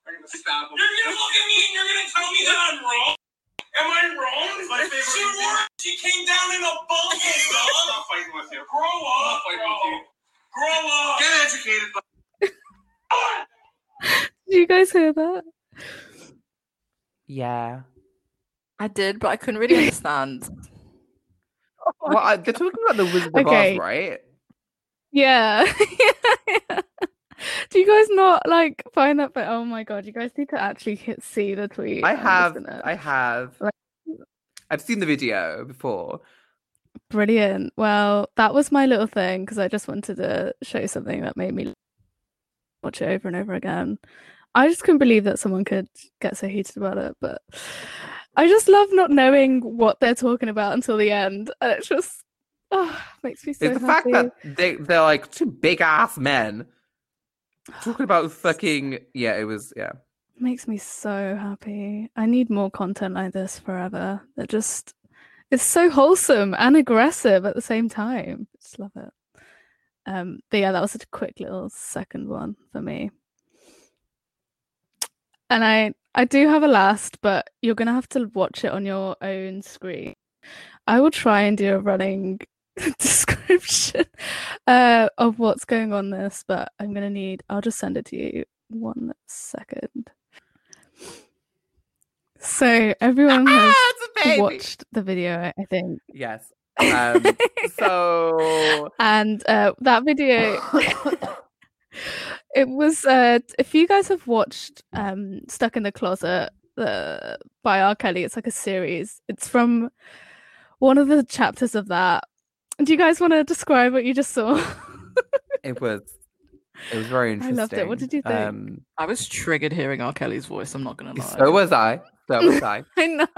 I'm gonna stop him. You're gonna look at me and you're gonna tell me that I'm wrong. Am I wrong? My favorite she, worked. she came down in a bubble, dog. I'm not fighting with you. Grow up, I'm not bro. With you. Grow up. Get educated. Did you guys hear that? Yeah, I did, but I couldn't really understand. oh well, I, they're talking about the Wizard of Oz, okay. right? Yeah. yeah. Do you guys not like find that? But oh my god, you guys need to actually hit see the tweet. I have, I have, like, I've seen the video before. Brilliant. Well, that was my little thing because I just wanted to show something that made me watch it over and over again. I just couldn't believe that someone could get so heated about it, but I just love not knowing what they're talking about until the end. And it just oh, makes me so it's the happy. Fact that they, they're like two big ass men talking about fucking yeah, it was yeah. Makes me so happy. I need more content like this forever. That just it's so wholesome and aggressive at the same time. Just love it. Um, but yeah, that was a quick little second one for me. And I, I do have a last, but you're going to have to watch it on your own screen. I will try and do a running description uh, of what's going on this, but I'm going to need... I'll just send it to you one second. So everyone has ah, watched the video, I think. Yes. Um, so... And uh, that video... It was, uh, if you guys have watched um, Stuck in the Closet uh, by R. Kelly, it's like a series. It's from one of the chapters of that. Do you guys want to describe what you just saw? It was, it was very interesting. I loved it. What did you think? Um, I was triggered hearing R. Kelly's voice, I'm not going to lie. So was I. So was I. I know.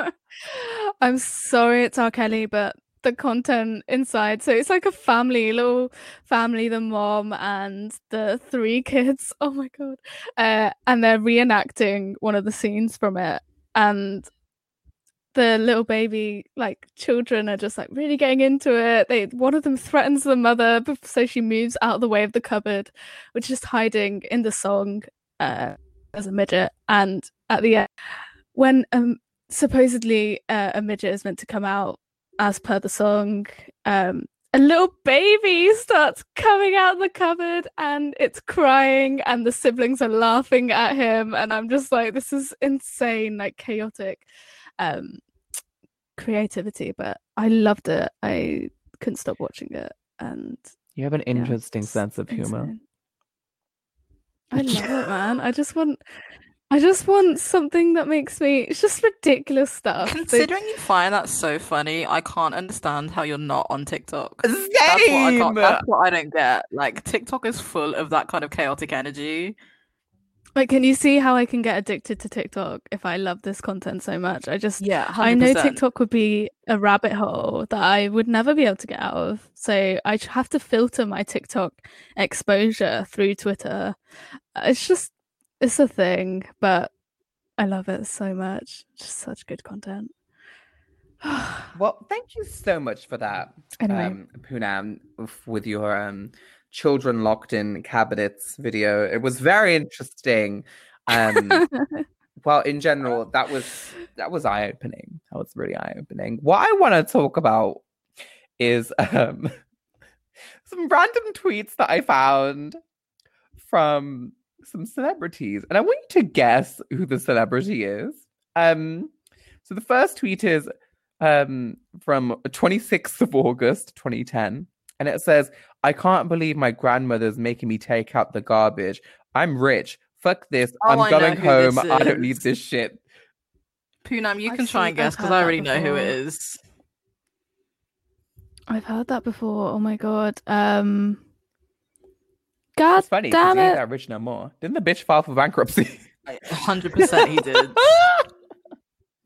I'm sorry it's R. Kelly, but the content inside, so it's like a family, little family, the mom and the three kids, oh my god, uh and they're reenacting one of the scenes from it, and the little baby, like, children are just like really getting into it. They one of them threatens the mother, so she moves out of the way of the cupboard, which is hiding in the song uh as a midget, and at the end when um supposedly uh, a midget is meant to come out as per the song, um, a little baby starts coming out of the cupboard and it's crying and the siblings are laughing at him, and I'm just like, this is insane, like chaotic um, creativity, but I loved it. I couldn't stop watching it. And you have an interesting yeah, sense of insane. humor. I love it, man. I just want... I just want something that makes me... It's just ridiculous stuff. Considering they... you find that so funny, I can't understand how you're not on TikTok. Same! That's what I, can't, that's what I don't get. Like, TikTok is full of that kind of chaotic energy. Like, can you see how I can get addicted to TikTok if I love this content so much? I just... Yeah, one hundred percent. I know TikTok would be a rabbit hole that I would never be able to get out of. So I have to filter my TikTok exposure through Twitter. It's just... It's a thing, but I love it so much. Just such good content. Well, thank you so much for that, anyway. um, Poonam, with your um, children locked in cabinets video. It was very interesting. Um, well, in general, that was that was eye opening. That was really eye opening. What I want to talk about is um, some random tweets that I found from some celebrities, and I want you to guess who the celebrity is. Um, so the first tweet is um, from twenty-sixth of August, twenty ten, and it says, "I can't believe my grandmother's making me take out the garbage. I'm rich. Fuck this. Oh, I'm going home. I don't need this shit." Poonam, you can I've try and guess because I already know who it is. I've heard that before. Oh my god. Um... God it's funny because he ain't that rich no more. Didn't the bitch file for bankruptcy? one hundred percent he did.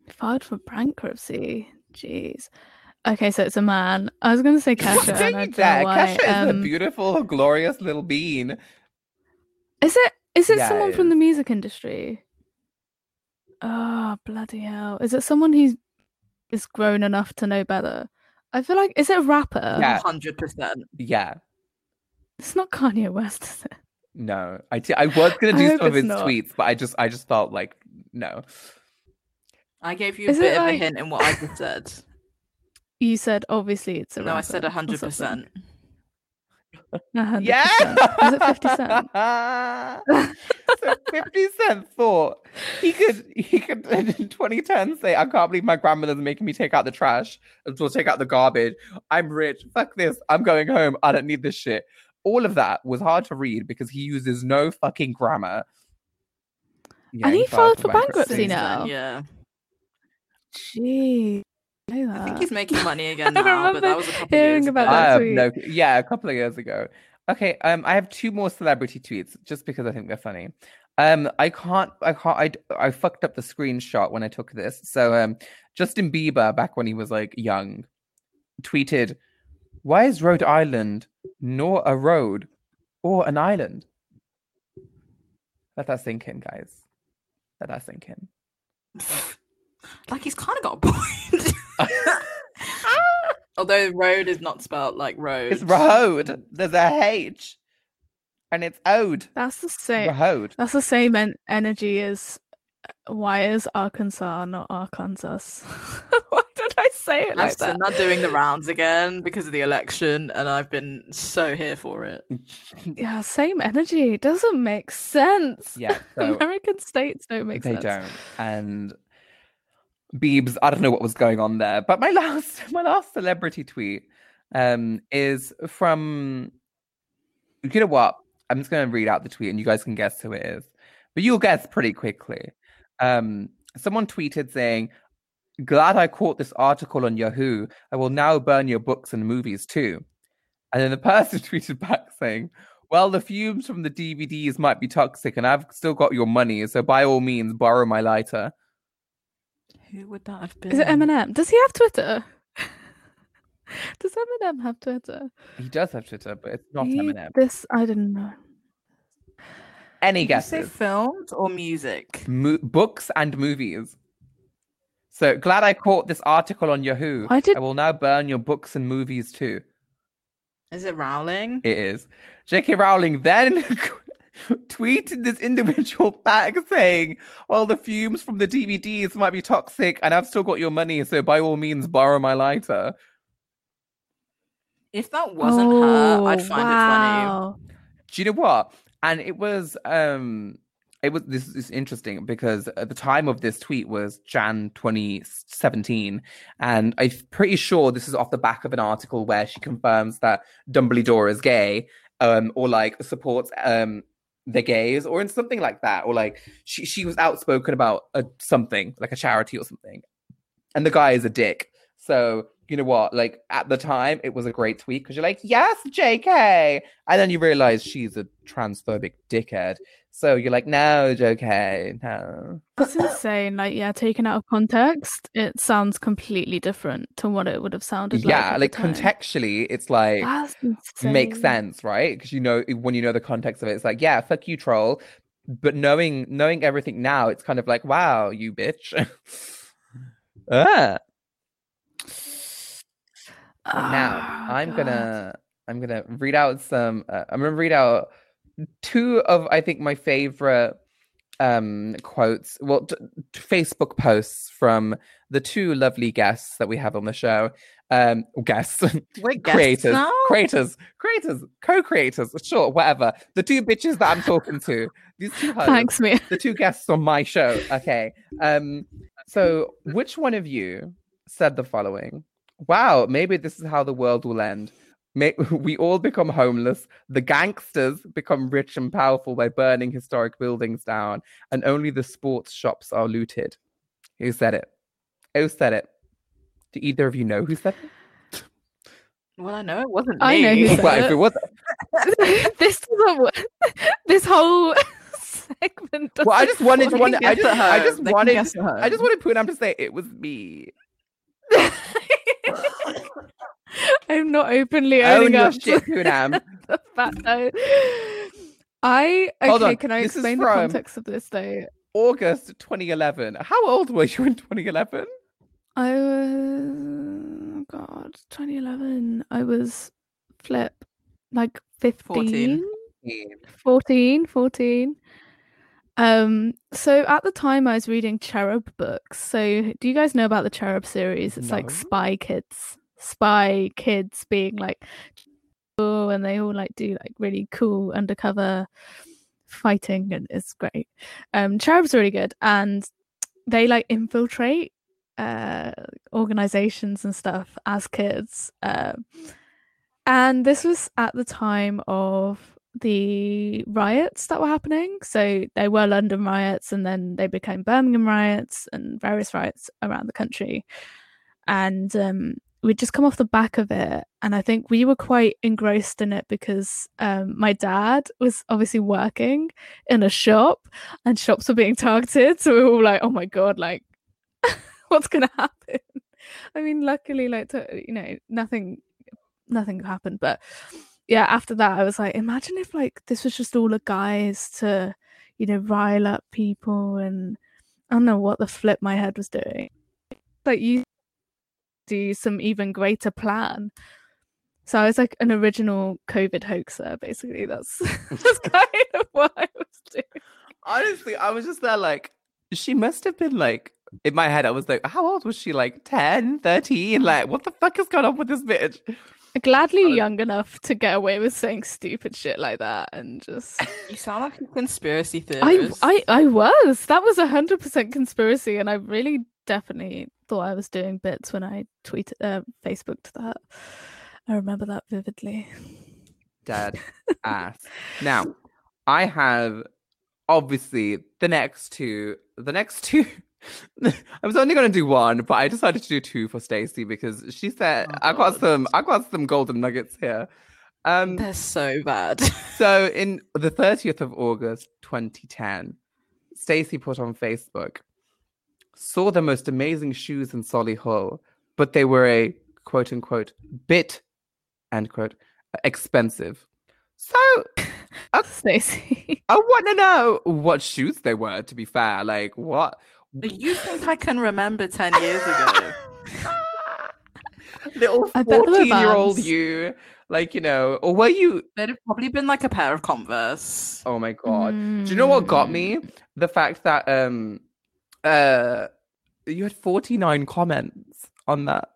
Filed for bankruptcy? Jeez. Okay, so it's a man. I was going to say Kesha. Don't you dare. Kesha um, is a beautiful, glorious little bean. Is it? Is it yeah, someone it from the music industry? Oh, bloody hell. Is it someone who is grown enough to know better? I feel like... Is it a rapper? Yeah. one hundred percent. Yeah. It's not Kanye West, is it? No, I, t- I was going to do some of his not. tweets, but I just I just felt like, no. I gave you a is bit of like... a hint in what I just said. You said, obviously, it's a No, I said one hundred percent. one hundred percent. Yeah! Is it fifty Cent? So fifty Cent thought he could, he could in twenty ten say, "I can't believe my grandmother's making me take out the trash. I'll take out the garbage. I'm rich. Fuck this. I'm going home. I don't need this shit." all of that was hard to read because he uses no fucking grammar. Yeah, and he, he filed for bankruptcy, bankruptcy now. Yeah. Jeez. I think he's making money again now, but that was a couple hearing years about that tweet. No, yeah, a couple of years ago. Okay, um, I have two more celebrity tweets just because I think they're funny. Um, I can't, I can't, I, I fucked up the screenshot when I took this. So, um, Justin Bieber, back when he was like young, tweeted, "Why is Rhode Island nor a road or an island?" Let that sink in, guys. Let that sink in. Like, he's kind of got a point. Although road is not spelled like road. It's road. There's a H. And it's ode. That's the same. Road. That's the same en- energy as why is Arkansas not Arkansas? Why did I say it like that? I'm not doing the rounds again because of the election, and I've been so here for it. Yeah, same energy. It doesn't make sense. Yeah, so American states don't make they sense. They don't. And Biebs, I don't know what was going on there. But my last, my last celebrity tweet um, is from. You know what? I'm just going to read out the tweet and you guys can guess who it is. But you'll guess pretty quickly. Um, someone tweeted saying, "Glad I caught this article on Yahoo. I will now burn your books and movies too." And then the person tweeted back saying, "Well, the fumes from the D V Ds might be toxic and I've still got your money. So by all means, borrow my lighter." Who would that have been? Is it Eminem? Does he have Twitter? Does Eminem have Twitter? He does have Twitter, but it's not he, Eminem. This I didn't know. Any Did guesses? You say films or music? Mo- books and movies. So glad I caught this article on Yahoo. I did. I will now burn your books and movies too. Is it Rowling? It is. J K. Rowling then tweeted this individual back saying, "Well, the fumes from the D V Ds might be toxic, and I've still got your money, so by all means, borrow my lighter." If that wasn't oh, her, I'd find wow. it funny. Do you know what? And it was, um, it was. This is interesting because at the time of this tweet was January twenty seventeen, and I'm pretty sure this is off the back of an article where she confirms that Dumbledore is gay, um, or like supports um the gays, or in something like that, or like she she was outspoken about a, something like a charity or something, and the guy is a dick. So. You know what? Like, at the time, it was a great tweet because you're like, yes, J K. And then you realize she's a transphobic dickhead. So you're like, no, J K, no. That's insane. Like, yeah, taken out of context, it sounds completely different to what it would have sounded like. Yeah, like, contextually, it's like, makes sense, right? Because you know, when you know the context of it, it's like, yeah, fuck you, troll. But knowing knowing everything now, it's kind of like, wow, you bitch. ah. Now oh, I'm God. gonna I'm gonna read out some. Uh, I'm gonna read out two of I think my favorite um, quotes. Well, t- t- Facebook posts from the two lovely guests that we have on the show. Um, guests, We're creators, guests now? creators, creators, co-creators. Sure, whatever. The two bitches that I'm talking to. These two hosts, thanks, Mia. The two guests on my show. Okay. Um. So, which one of you said the following? "Wow, maybe this is how the world will end. May- we all become homeless. The gangsters become rich and powerful by burning historic buildings down. And only the sports shops are looted." Who said it? Who said it? Do either of you know who said it? Well, I know it wasn't me. I know who said well, it. If it wasn't... this, this whole... segment well, I just wanted to... Wonder, I just, I just wanted... I just wanted Poonam to say, "It was me." I'm not openly owning oh, no, up shit, Poonam. The fact that I okay, can I this explain the context of this though? August twenty eleven. How old were you in twenty eleven? I was God, twenty eleven. I was flip like fifteen. fourteen. fourteen, fourteen. Um, so at the time I was reading Cherub books. So do you guys know about the Cherub series? It's no. like spy kids, spy kids being like, oh, and they all like do like really cool undercover fighting, and it's great. Um, Cherub's really good, and they like infiltrate uh organizations and stuff as kids. Um, uh, And this was at the time of the riots that were happening. So there were London riots, and then they became Birmingham riots and various riots around the country. And um, we'd just come off the back of it. And I think we were quite engrossed in it because um, my dad was obviously working in a shop, and shops were being targeted. So we were all like, oh my God, like, what's going to happen? I mean, luckily, like, to, you know, nothing, nothing happened. But yeah, after that, I was like, imagine if like this was just all the guys to, you know, rile up people. And I don't know what the flip my head was doing. Like, you do some even greater plan. So I was like an original COVID hoaxer, basically. That's that's kind of what I was doing. Honestly, I was just there like, she must have been like, in my head, I was like, how old was she? Like ten, thirteen? Like, what the fuck is going on with this bitch? Gladly was... young enough to get away with saying stupid shit like that. And just... You sound like a conspiracy theorist. I, I, I was. That was one hundred percent conspiracy. And I really definitely thought I was doing bits when I tweeted, uh, Facebooked that. I remember that vividly. Dead ass. Now, I have, obviously, the next two... The next two... I was only going to do one, but I decided to do two for Stacey because she said, oh, I got some I got some golden nuggets here. Um, They're so bad. So in the thirtieth of August, twenty ten, Stacey put on Facebook, saw the most amazing shoes in Solihull, but they were a quote unquote bit, end quote, expensive. So uh, Stacey, I want to know what shoes they were, to be fair. Like, what? You think I can remember ten years ago? Little fourteen-year-old you, like, you know, or were you... They'd have probably been like a pair of Converse. Oh, my God. Mm. Do you know what got me? The fact that um, uh, you had forty-nine comments on that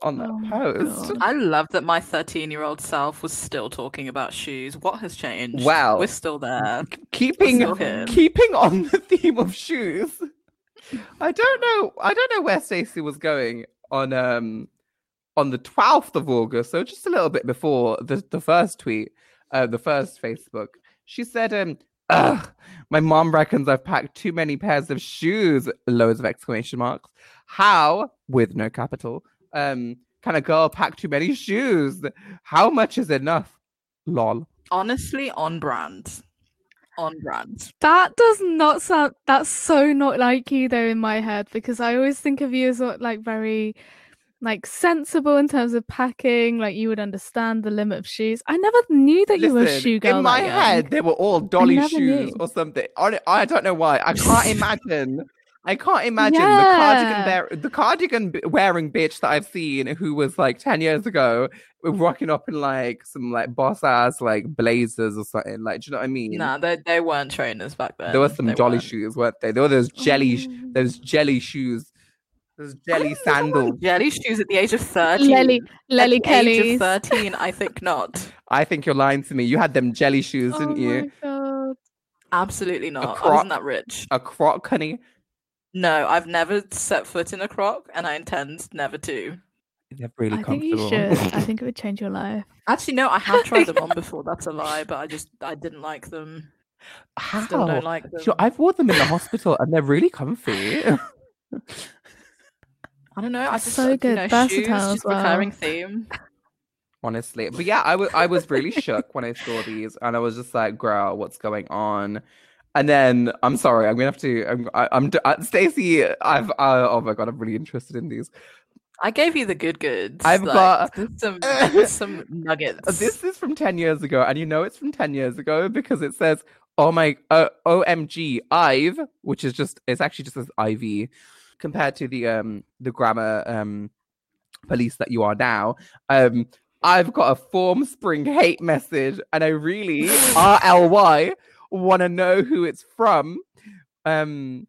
on that oh, post. I love that my thirteen-year-old self was still talking about shoes. What has changed? Wow. We're still there. Keeping, We're still keeping on the theme of shoes. I don't know. I don't know where Stacey was going on um on the twelfth of August. So just a little bit before the, the first tweet, uh, the first Facebook. She said, um, ugh, my mom reckons I've packed too many pairs of shoes. Loads of exclamation marks. How, with no capital, um, can a girl pack too many shoes? How much is enough? Lol. Honestly, on brand. on brand that does not sound that's so not like you though in my head, because I always think of you as like very like sensible in terms of packing, like you would understand the limit of shoes. I never knew that. Listen, you were a shoe girl in my head young. They were all dolly shoes knew. Or something. I don't know why. I can't imagine I can't imagine yeah. the cardigan bear, the cardigan wearing bitch that I've seen who was like ten years ago rocking up in like some like boss ass like blazers or something. Like, do you know what I mean? Nah, they they weren't trainers back then. There were some they dolly weren't. shoes, weren't they? There were those jelly mm. those jelly shoes. Those jelly sandals. Jelly shoes at the age of thirteen. Lily, Lily Kelly. At the age of thirteen, I think not. I think you're lying to me. You had them jelly shoes, oh didn't you? My God. Absolutely not. Croc, I wasn't that rich. A croc, honey. No, I've never set foot in a croc, and I intend never to. They're really comfortable. I think you should. I think it would change your life. Actually, no, I have tried them on before. That's a lie, but I just, I didn't like them. How? Still don't like them. Sure, I've worn them in the hospital, and they're really comfy. I don't know. I just, so good. You know, versatile shoes, just well. Recurring theme. Honestly. But yeah, I, w- I was really shook when I saw these, and I was just like, girl, what's going on? And then, I'm sorry, I'm going to have to, I'm, I, I'm uh, Stacey, I've, uh, oh my God, I'm really interested in these. I gave you the good goods. I've like, got some, some nuggets. This is from ten years ago, and you know it's from ten years ago because it says, oh my, uh, O M G, I've, which is just, it's actually just as I V, compared to the, um, the grammar um, police that you are now. Um, I've got a form spring hate message, and I really, R L Y, want to know who it's from. Um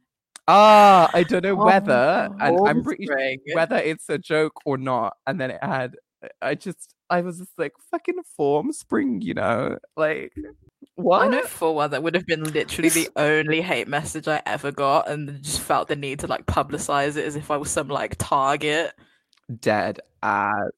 ah I don't know whether oh, and I'm pretty sure whether it's a joke or not. And then it had I just I was just like fucking form spring, you know, like what? I know full well that would have been literally the only hate message I ever got, and just felt the need to like publicize it as if I was some like target. Dead ass.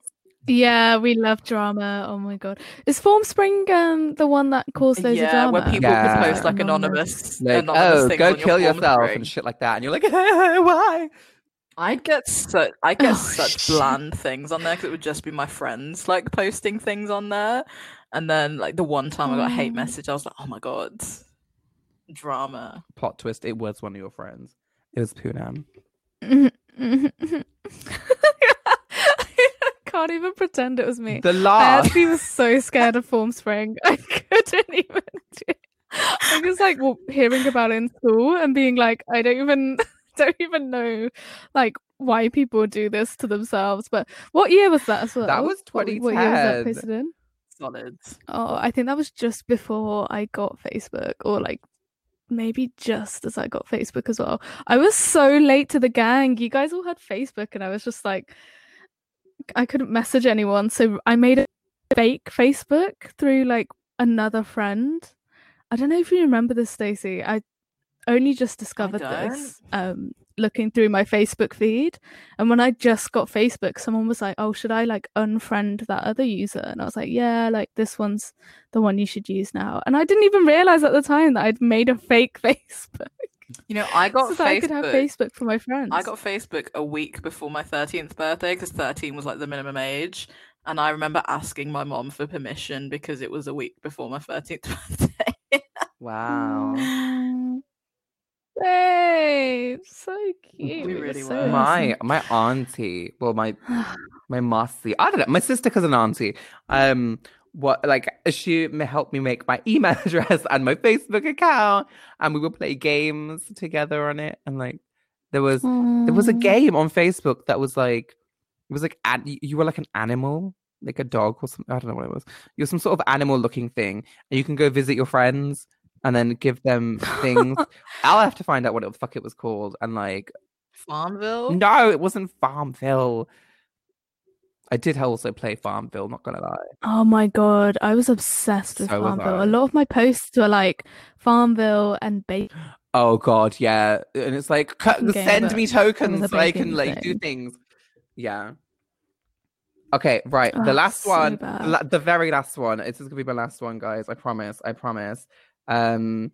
Yeah, we love drama. Oh my god, is Form Spring um the one that caused those yeah, drama? Where people yeah. could post like anonymous, like, anonymous oh, things go on kill your yourself spring. And shit like that, and you're like, hey, why? I get so I get oh, such shit. bland things on there because it would just be my friends like posting things on there, and then like the one time oh. I got a hate message, I was like, oh my god, drama. Plot twist: it was one of your friends. It was Poonam. Can't even pretend it was me. The laugh. I actually was so scared of Form Spring. I couldn't even do it. I was like, well, hearing about it in school and being like, I don't even don't even know like why people do this to themselves. But what year was that as well? That was twenty ten. What, what year was that posted in? Solid. Oh, I think that was just before I got Facebook, or like maybe just as I got Facebook as well. I was so late to the gang. You guys all had Facebook and I was just like, I couldn't message anyone, so I made a fake Facebook through like another friend. I don't know if you remember this, Stacey. I only just discovered this um looking through my Facebook feed, and when I just got Facebook, someone was like, oh, should I like unfriend that other user? And I was like, yeah, like this one's the one you should use now. And I didn't even realize at the time that I'd made a fake Facebook. You know, I got so that Facebook. I could have Facebook for my friends. I got Facebook a week before my thirteenth birthday because thirteen was like the minimum age, and I remember asking my mom for permission because it was a week before my thirteenth birthday. Wow. Babe, so cute. We really so were. My my auntie, well, my my mossy, I don't know, my sister, because an auntie, um. What like she helped me make my email address and my Facebook account, and we would play games together on it. And like there was Aww. there was a game on Facebook that was like it was like an, you were like an animal, like a dog or something. I don't know what it was. You're some sort of animal looking thing, and you can go visit your friends and then give them things. I'll have to find out what the fuck it was called. And like Farmville? No, it wasn't Farmville. I did also play Farmville, not gonna lie. Oh my god, I was obsessed with so Farmville. A lot of my posts were like Farmville and baking. Oh god, yeah, and it's like send game, me tokens so I can like thing. do things. Yeah. Okay, right. Oh, the last so one, la- the very last one. This is gonna be my last one, guys. I promise. I promise. Um,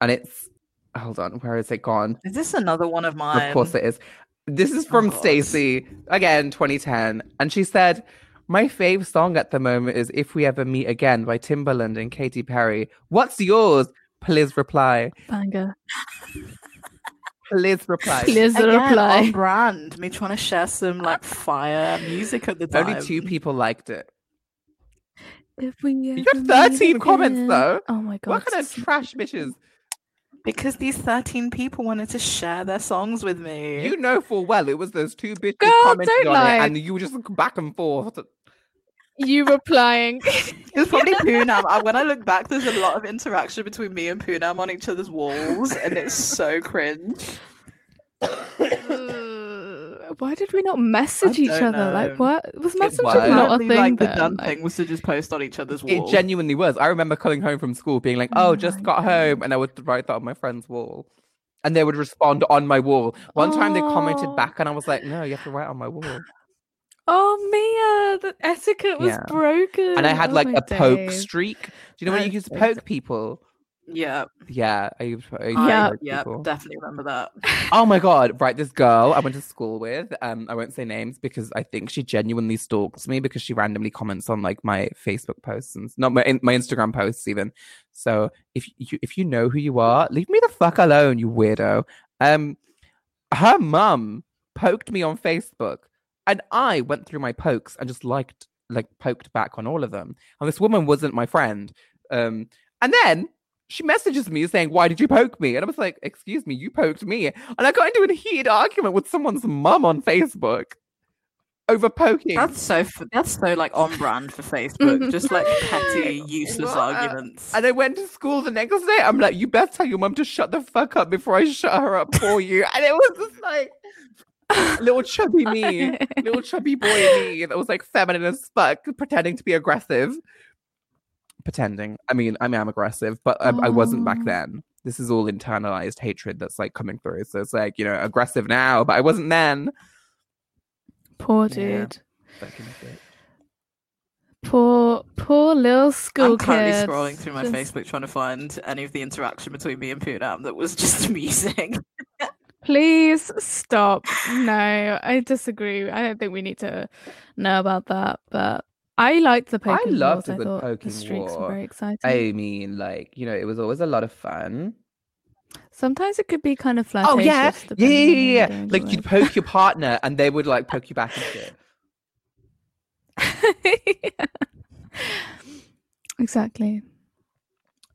and it's hold on. Where is it gone? Is this another one of mine? Of course it is. This is from oh, Stacey, again, twenty ten. And she said, my fave song at the moment is If We Ever Meet Again by Timbaland and Katy Perry. What's yours? Please reply. Banger. Please reply. Please again, reply. On brand. Me trying to share some like fire music at the time. Only two people liked it. If we you have thirteen comments again. Though. Oh my God. What kind of trash bitches? Because these thirteen people wanted to share their songs with me. You know full well it was those two bitches Girl, commenting on lie. it, and you were just back and forth. You replying. It was probably Poonam. When I look back, there's a lot of interaction between me and Poonam on each other's walls, and it's so cringe. Uh, why did we not message each other? Know. Like what was messaging was. not a thing? Like the done like... thing was to just post on each other's wall. It genuinely was. I remember coming home from school, being like, "Oh, oh just got God. home," and I would write that on my friend's wall, and they would respond on my wall. One oh. time they commented back, and I was like, "No, you have to write on my wall." Oh, Mia, the etiquette was yeah. broken, and I had oh, like a day. poke streak. Do you know when you used to poke people? Yeah, yeah, I, I, yeah, yeah. Definitely remember that. Oh my god! Right, this girl I went to school with. Um, I won't say names because I think she genuinely stalks me because she randomly comments on like my Facebook posts and not my my Instagram posts even. So if you if you know who you are, leave me the fuck alone, you weirdo. Um, her mum poked me on Facebook, and I went through my pokes and just liked like poked back on all of them. And this woman wasn't my friend. Um, and then. She messages me saying, why did you poke me? And I was like, excuse me, you poked me. And I got into a heated argument with someone's mum on Facebook over poking. That's so, that's so like on brand for Facebook. Just like petty, useless what? arguments. And I went to school the next day. I'm like, you best tell your mum to shut the fuck up before I shut her up for you. And it was just like... little chubby me. Little chubby boy me. That was like feminine as fuck, pretending to be aggressive. Pretending. I mean, I mean, I'm aggressive, but I, I wasn't back then. This is all internalized hatred that's like coming through. So it's like, you know, aggressive now, but I wasn't then. Poor dude. Yeah. Poor little school I'm currently kids. Scrolling through my just... Facebook trying to find any of the interaction between me and Poonam that was just amusing. Please stop. No, I disagree. I don't think we need to know about that. But I liked the Poking I loved wars. A good I Poking the streaks war. Were very exciting. I mean, like, you know, it was always a lot of fun. Sometimes it could be kind of flirtatious. Oh, yeah. Yeah, yeah, yeah. Like, you'd poke your partner and they would, like, poke you back and shit. Yeah. Exactly.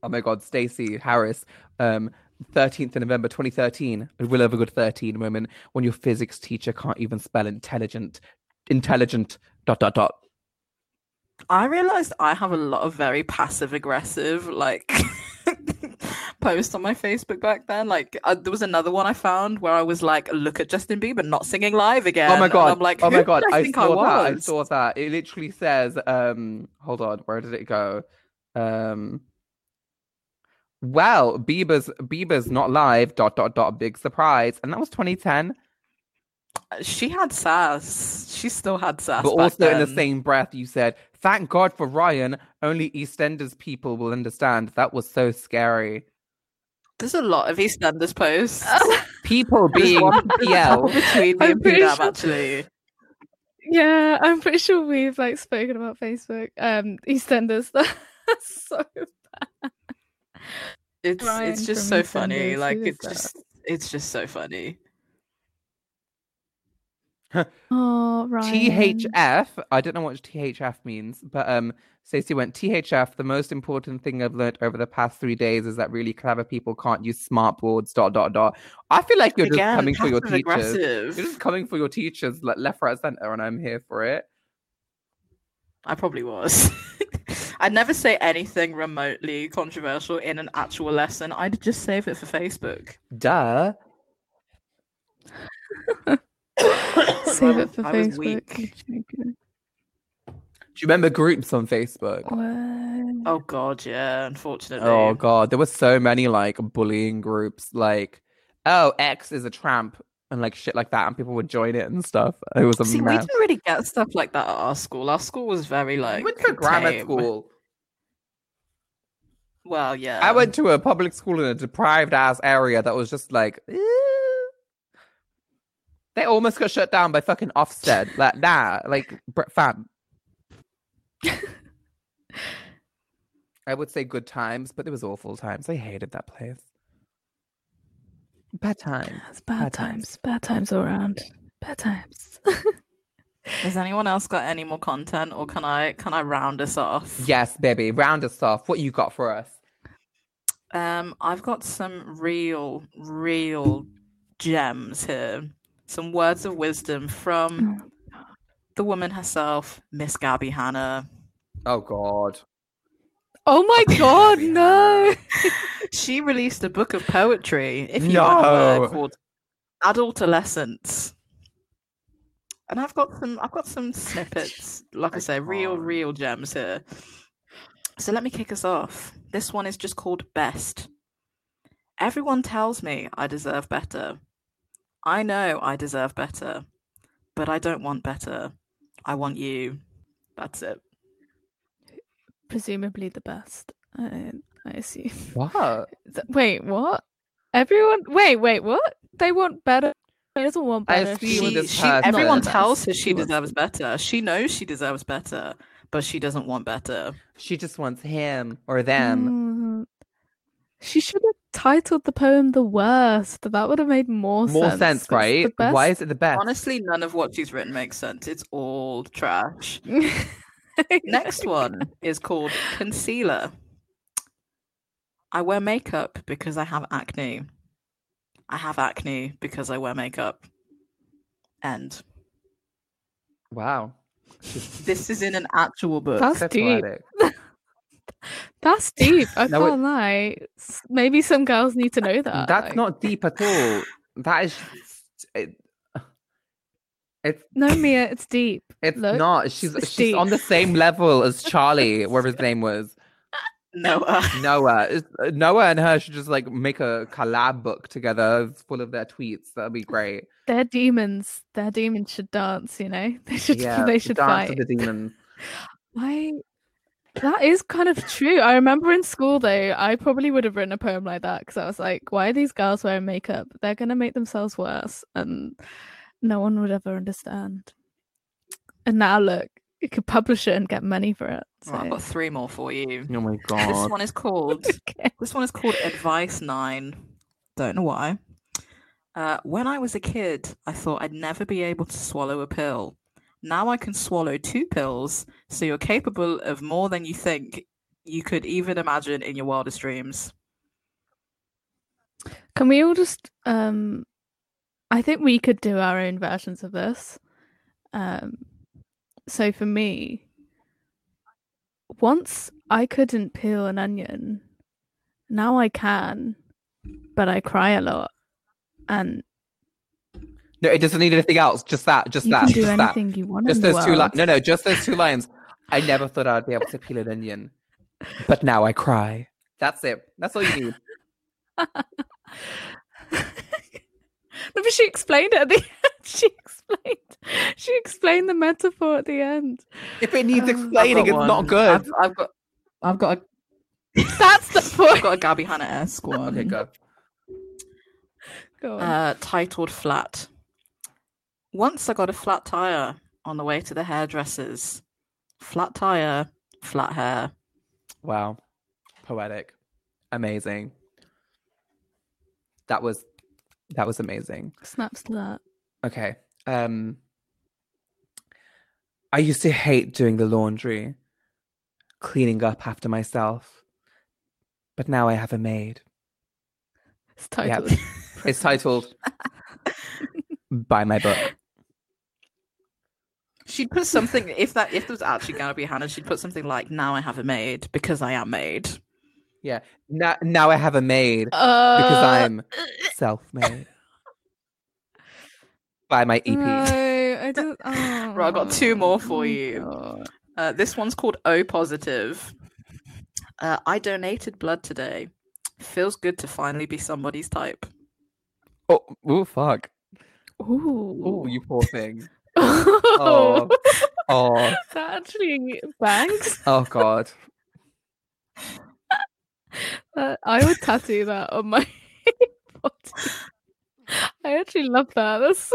Oh my god, Stacey Harris, um thirteenth of November twenty thirteen, Will Over Good thirteen women, when your physics teacher can't even spell intelligent intelligent dot dot dot. I realized I have a lot of very passive aggressive like posts on my Facebook back then. Like I, there was another one I found where I was like, "Look at Justin Bieber not singing live again." Oh my god! And I'm like, "Oh my god!" I, I think saw I was? that. I saw that. It literally says, um, "Hold on, where did it go?" Um, well, Bieber's Bieber's not live. Dot dot dot. Big surprise, and that was twenty ten. She had sass. She still had sass. But also then. In the same breath, you said, "Thank God for Ryan. Only EastEnders people will understand." That was so scary. There's a lot of EastEnders posts. People being P L between me and Poonam, sure... actually. Yeah, I'm pretty sure we've like spoken about Facebook. Um, EastEnders, that's so bad. It's Ryan it's just so EastEnders. funny. Like it's that? just it's just so funny. Oh, right. T H F. I don't know what T H F means, but um, Stacey went T H F. The most important thing I've learned over the past three days is that really clever people can't use smart boards. Dot dot dot. I feel like you're Again, just coming for your teachers. Aggressive. You're just coming for your teachers, like left, right, center, and I'm here for it. I probably was. I'd never say anything remotely controversial in an actual lesson. I'd just save it for Facebook. Duh. Save it for I Facebook. Was weak. Do you remember groups on Facebook? What? Oh god, yeah, unfortunately. Oh god, there were so many like bullying groups, like oh X is a tramp and like shit like that, and people would join it and stuff. It was a See, mess. We didn't really get stuff like that at our school. Our school was very like. I went to a grammar school. Well, yeah. I went to a public school in a deprived ass area that was just like. Ew. They almost got shut down by fucking Ofsted. Like, nah. Like, fam. I would say good times, but there was awful times. I hated that place. Bad times. Bad, bad times. times. Bad times all around. Bad times. Has anyone else got any more content, or can I can I round us off? Yes, baby. Round us off. What you got for us? Um, I've got some real, real gems here. Some words of wisdom from the woman herself, Miss Gabby Hanna. Oh, God. Oh, my God, Gabby no. She released a book of poetry, if you no. remember, called Adolescence. And I've got some I've got some snippets, like I say, real, real gems here. So let me kick us off. This one is just called Best. Everyone tells me I deserve better. I know I deserve better, but I don't want better. I want you. That's it. Presumably the best, I, I assume. What? Wait, what? Everyone? Wait, wait, what? They want better? She doesn't want better. She, she, everyone tells her she deserves better. She knows she deserves better, but she doesn't want better. She just wants him or them. Mm. She should have titled the poem The Worst. That would have made more, more sense. More sense, right? Why is it the best? Honestly, none of what she's written makes sense. It's all trash. Next one is called Concealer. I wear makeup because I have acne. I have acne because I wear makeup. End. Wow. This is in an actual book. That's, That's deep. That's deep. I no, can't it... lie. Maybe some girls need to know that. That's like... not deep at all. That is. It... It's no, Mia. It's deep. It's Look. not. She's it's she's deep. On the same level as Charlie, whatever his name was. Noah. Noah. It's, Noah and her should just like make a collab book together, full of their tweets. That'd be great. They're demons. Their demons should dance. You know, they should. Yeah, they should dance fight. To the demons. Why? That is kind of true. I remember in school, though, I probably would have written a poem like that because I was like, why are these girls wearing makeup? They're going to make themselves worse. And no one would ever understand. And now, look, you could publish it and get money for it. So. Well, I've got three more for you. Oh, my God. This one is called, okay. This one is called Advice Nine. Don't know why. Uh, when I was a kid, I thought I'd never be able to swallow a pill. Now I can swallow two pills, so you're capable of more than you think you could even imagine in your wildest dreams. Can we all just... Um, I think we could do our own versions of this. Um, so for me, once I couldn't peel an onion. Now I can, but I cry a lot. And... No, it doesn't need anything else. Just that. Just you that. Can do just anything that. You want. Just in those the world. two lines. No, no. Just those two lines. I never thought I'd be able to peel an onion, but now I cry. That's it. That's all you need. No, but she explained it at the end. She explained. She explained the metaphor at the end. If it needs um, explaining, it's one. Not good. I've, I've got. I've got. A... That's the point. I've got a Gabby Hanna-esque one. Okay, go. Go on. Uh, titled Flat. Once I got a flat tire on the way to the hairdressers. Flat tire, flat hair. Wow. Poetic. Amazing. That was that was amazing. Snap slap. Okay. Um I used to hate doing the laundry, cleaning up after myself. But now I have a maid. It's titled. Yep. It's titled Buy My Book. She'd put something, if that if there was actually going to be Hannah, she'd put something like, now I have a maid because I am maid. Yeah. Now, now I have a maid uh... because I'm self-made. Buy my E P. No, I don't... Oh. Right, I've got two more for you. Uh, this one's called O Positive. Uh, I donated blood today. Feels good to finally be somebody's type. Oh, ooh, fuck. Ooh. Ooh, you poor thing. Oh. Oh. That actually bangs. Oh, God. uh, I would tattoo that on my body. I actually love that. That's...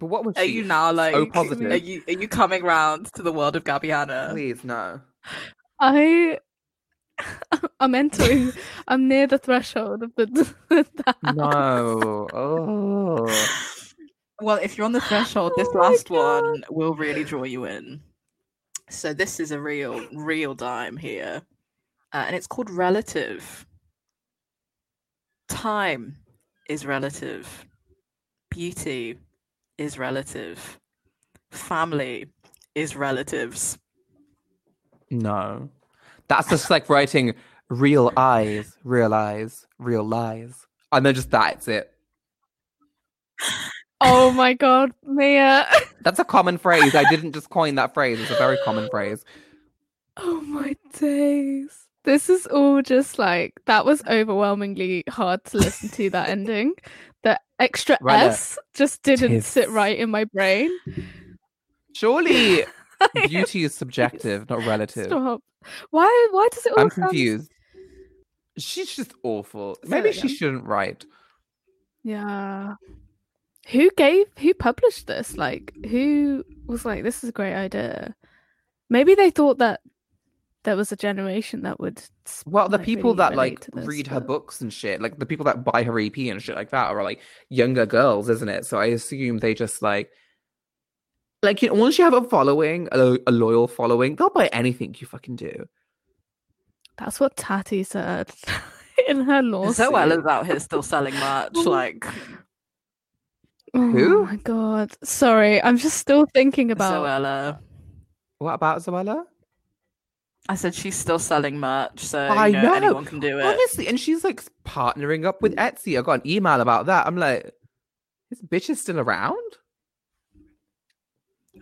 But what was she? Are you now, like, so positive? Are you, are you coming round to the world of Gabby Hanna? Please, no. I... I'm entering. I'm near the threshold of the. the no. Oh. Well, if you're on the threshold, this oh last one will really draw you in. So this is a real, real dime here, uh, and it's called relative. Time is relative. Beauty is relative. Family is relatives. No. That's just like writing real eyes, real eyes, real lies. And then just that's it. Oh my God, Mia. That's a common phrase. I didn't just coin that phrase. It's a very common phrase. Oh my days. This is all just like, that was overwhelmingly hard to listen to, that ending. The extra right S up. Just didn't Tis. Sit right in my brain. Surely... Beauty is subjective, not relative. Stop. Why? Why does it all? I'm sound... confused. She's just awful. Say Maybe she shouldn't write. Yeah. Who gave? Who published this? Like, who was like, "This is a great idea"? Maybe they thought that there was a generation that would. Well, the like, people really that like this, read but... her books and shit, like the people that buy her E P and shit like that, are like younger girls, isn't it? So I assume they just like. Like, you know, once you have a following, a, a loyal following, they'll buy anything you fucking do. That's what Tati said in her lawsuit. Zoella's out here still selling merch, like... Oh, who? My God. Sorry, I'm just still thinking about... Zoella. What about Zoella? I said she's still selling merch, so I you know, know anyone can do it. Honestly, and she's, like, partnering up with Etsy. I got an email about that. I'm like, this bitch is still around?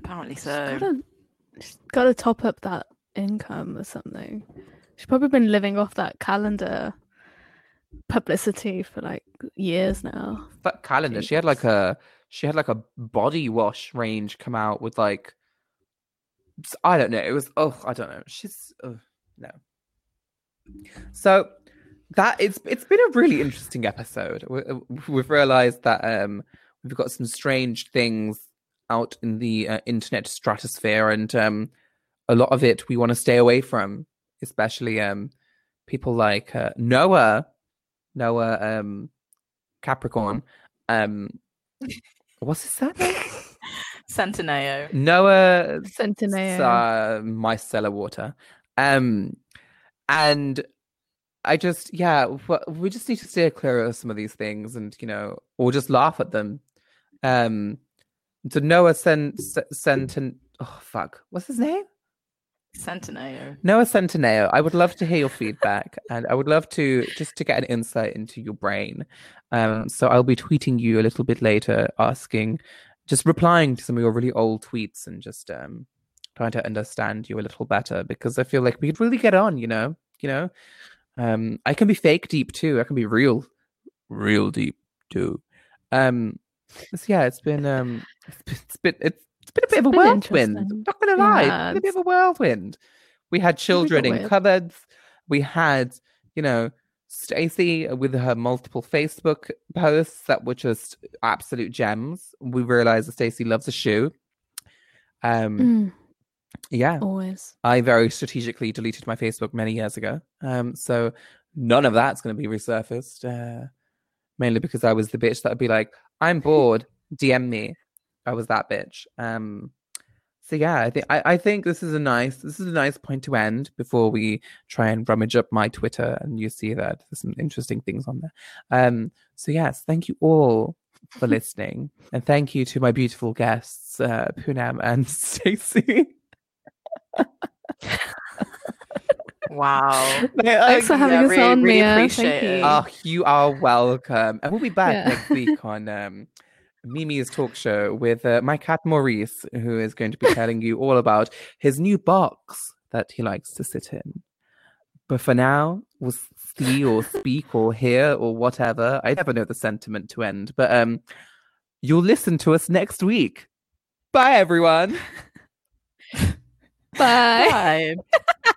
Apparently so. She's gotta, she's gotta top up that income or something. She's probably been living off that calendar publicity for like years now. That calendar. Jeez. She had like a she had like a body wash range come out with like I don't know. It was, oh, I don't know. She's, oh, no. So that it's it's been a really interesting episode. We, we've realised that um, we've got some strange things out in the uh, internet stratosphere, and um, a lot of it we want to stay away from, especially um, people like uh, Noah, Noah um, Capricorn. Um, what's his surname? Centineo. Noah Centineo. Uh, micellar water. Um, and I just, yeah, we just need to steer clear of some of these things, and, you know, or just laugh at them. Um, so Noah Cent Centin, oh fuck, what's his name? Centineo. Noah Centineo. I would love to hear your feedback, and I would love to just to get an insight into your brain. Um, so I'll be tweeting you a little bit later, asking, just replying to some of your really old tweets, and just um, trying to understand you a little better, because I feel like we could really get on, you know, you know. Um, I can be fake deep too. I can be real, real deep too. Um, so yeah, it's been um, it's been it's, it's been a bit it's of a whirlwind. I'm not gonna lie, yeah, it's been a bit of a whirlwind. We had children in cupboards. We had, you know, Stacey with her multiple Facebook posts that were just absolute gems. We realized that Stacey loves a shoe. Um. Mm. Yeah, always. I very strategically deleted my Facebook many years ago, um, so none of that's going to be resurfaced. Uh, mainly because I was the bitch that would be like, "I'm bored, D M me." I was that bitch. Um, so yeah, I think I, I think this is a nice this is a nice point to end before we try and rummage up my Twitter, and you see that there's some interesting things on there. Um, so yes, thank you all for listening, and thank you to my beautiful guests, uh, Poonam and Stacey. Wow. Thanks for having yeah, us really, on, really Mia. Thank you. Oh, you are welcome. And we'll be back yeah. next week on um, Mimi's Talk Show with uh, my cat Maurice, who is going to be telling you all about his new box that he likes to sit in. But for now, we'll see or speak or hear or whatever. I never know the sentiment to end. But um, you'll listen to us next week. Bye, everyone. Bye. Bye.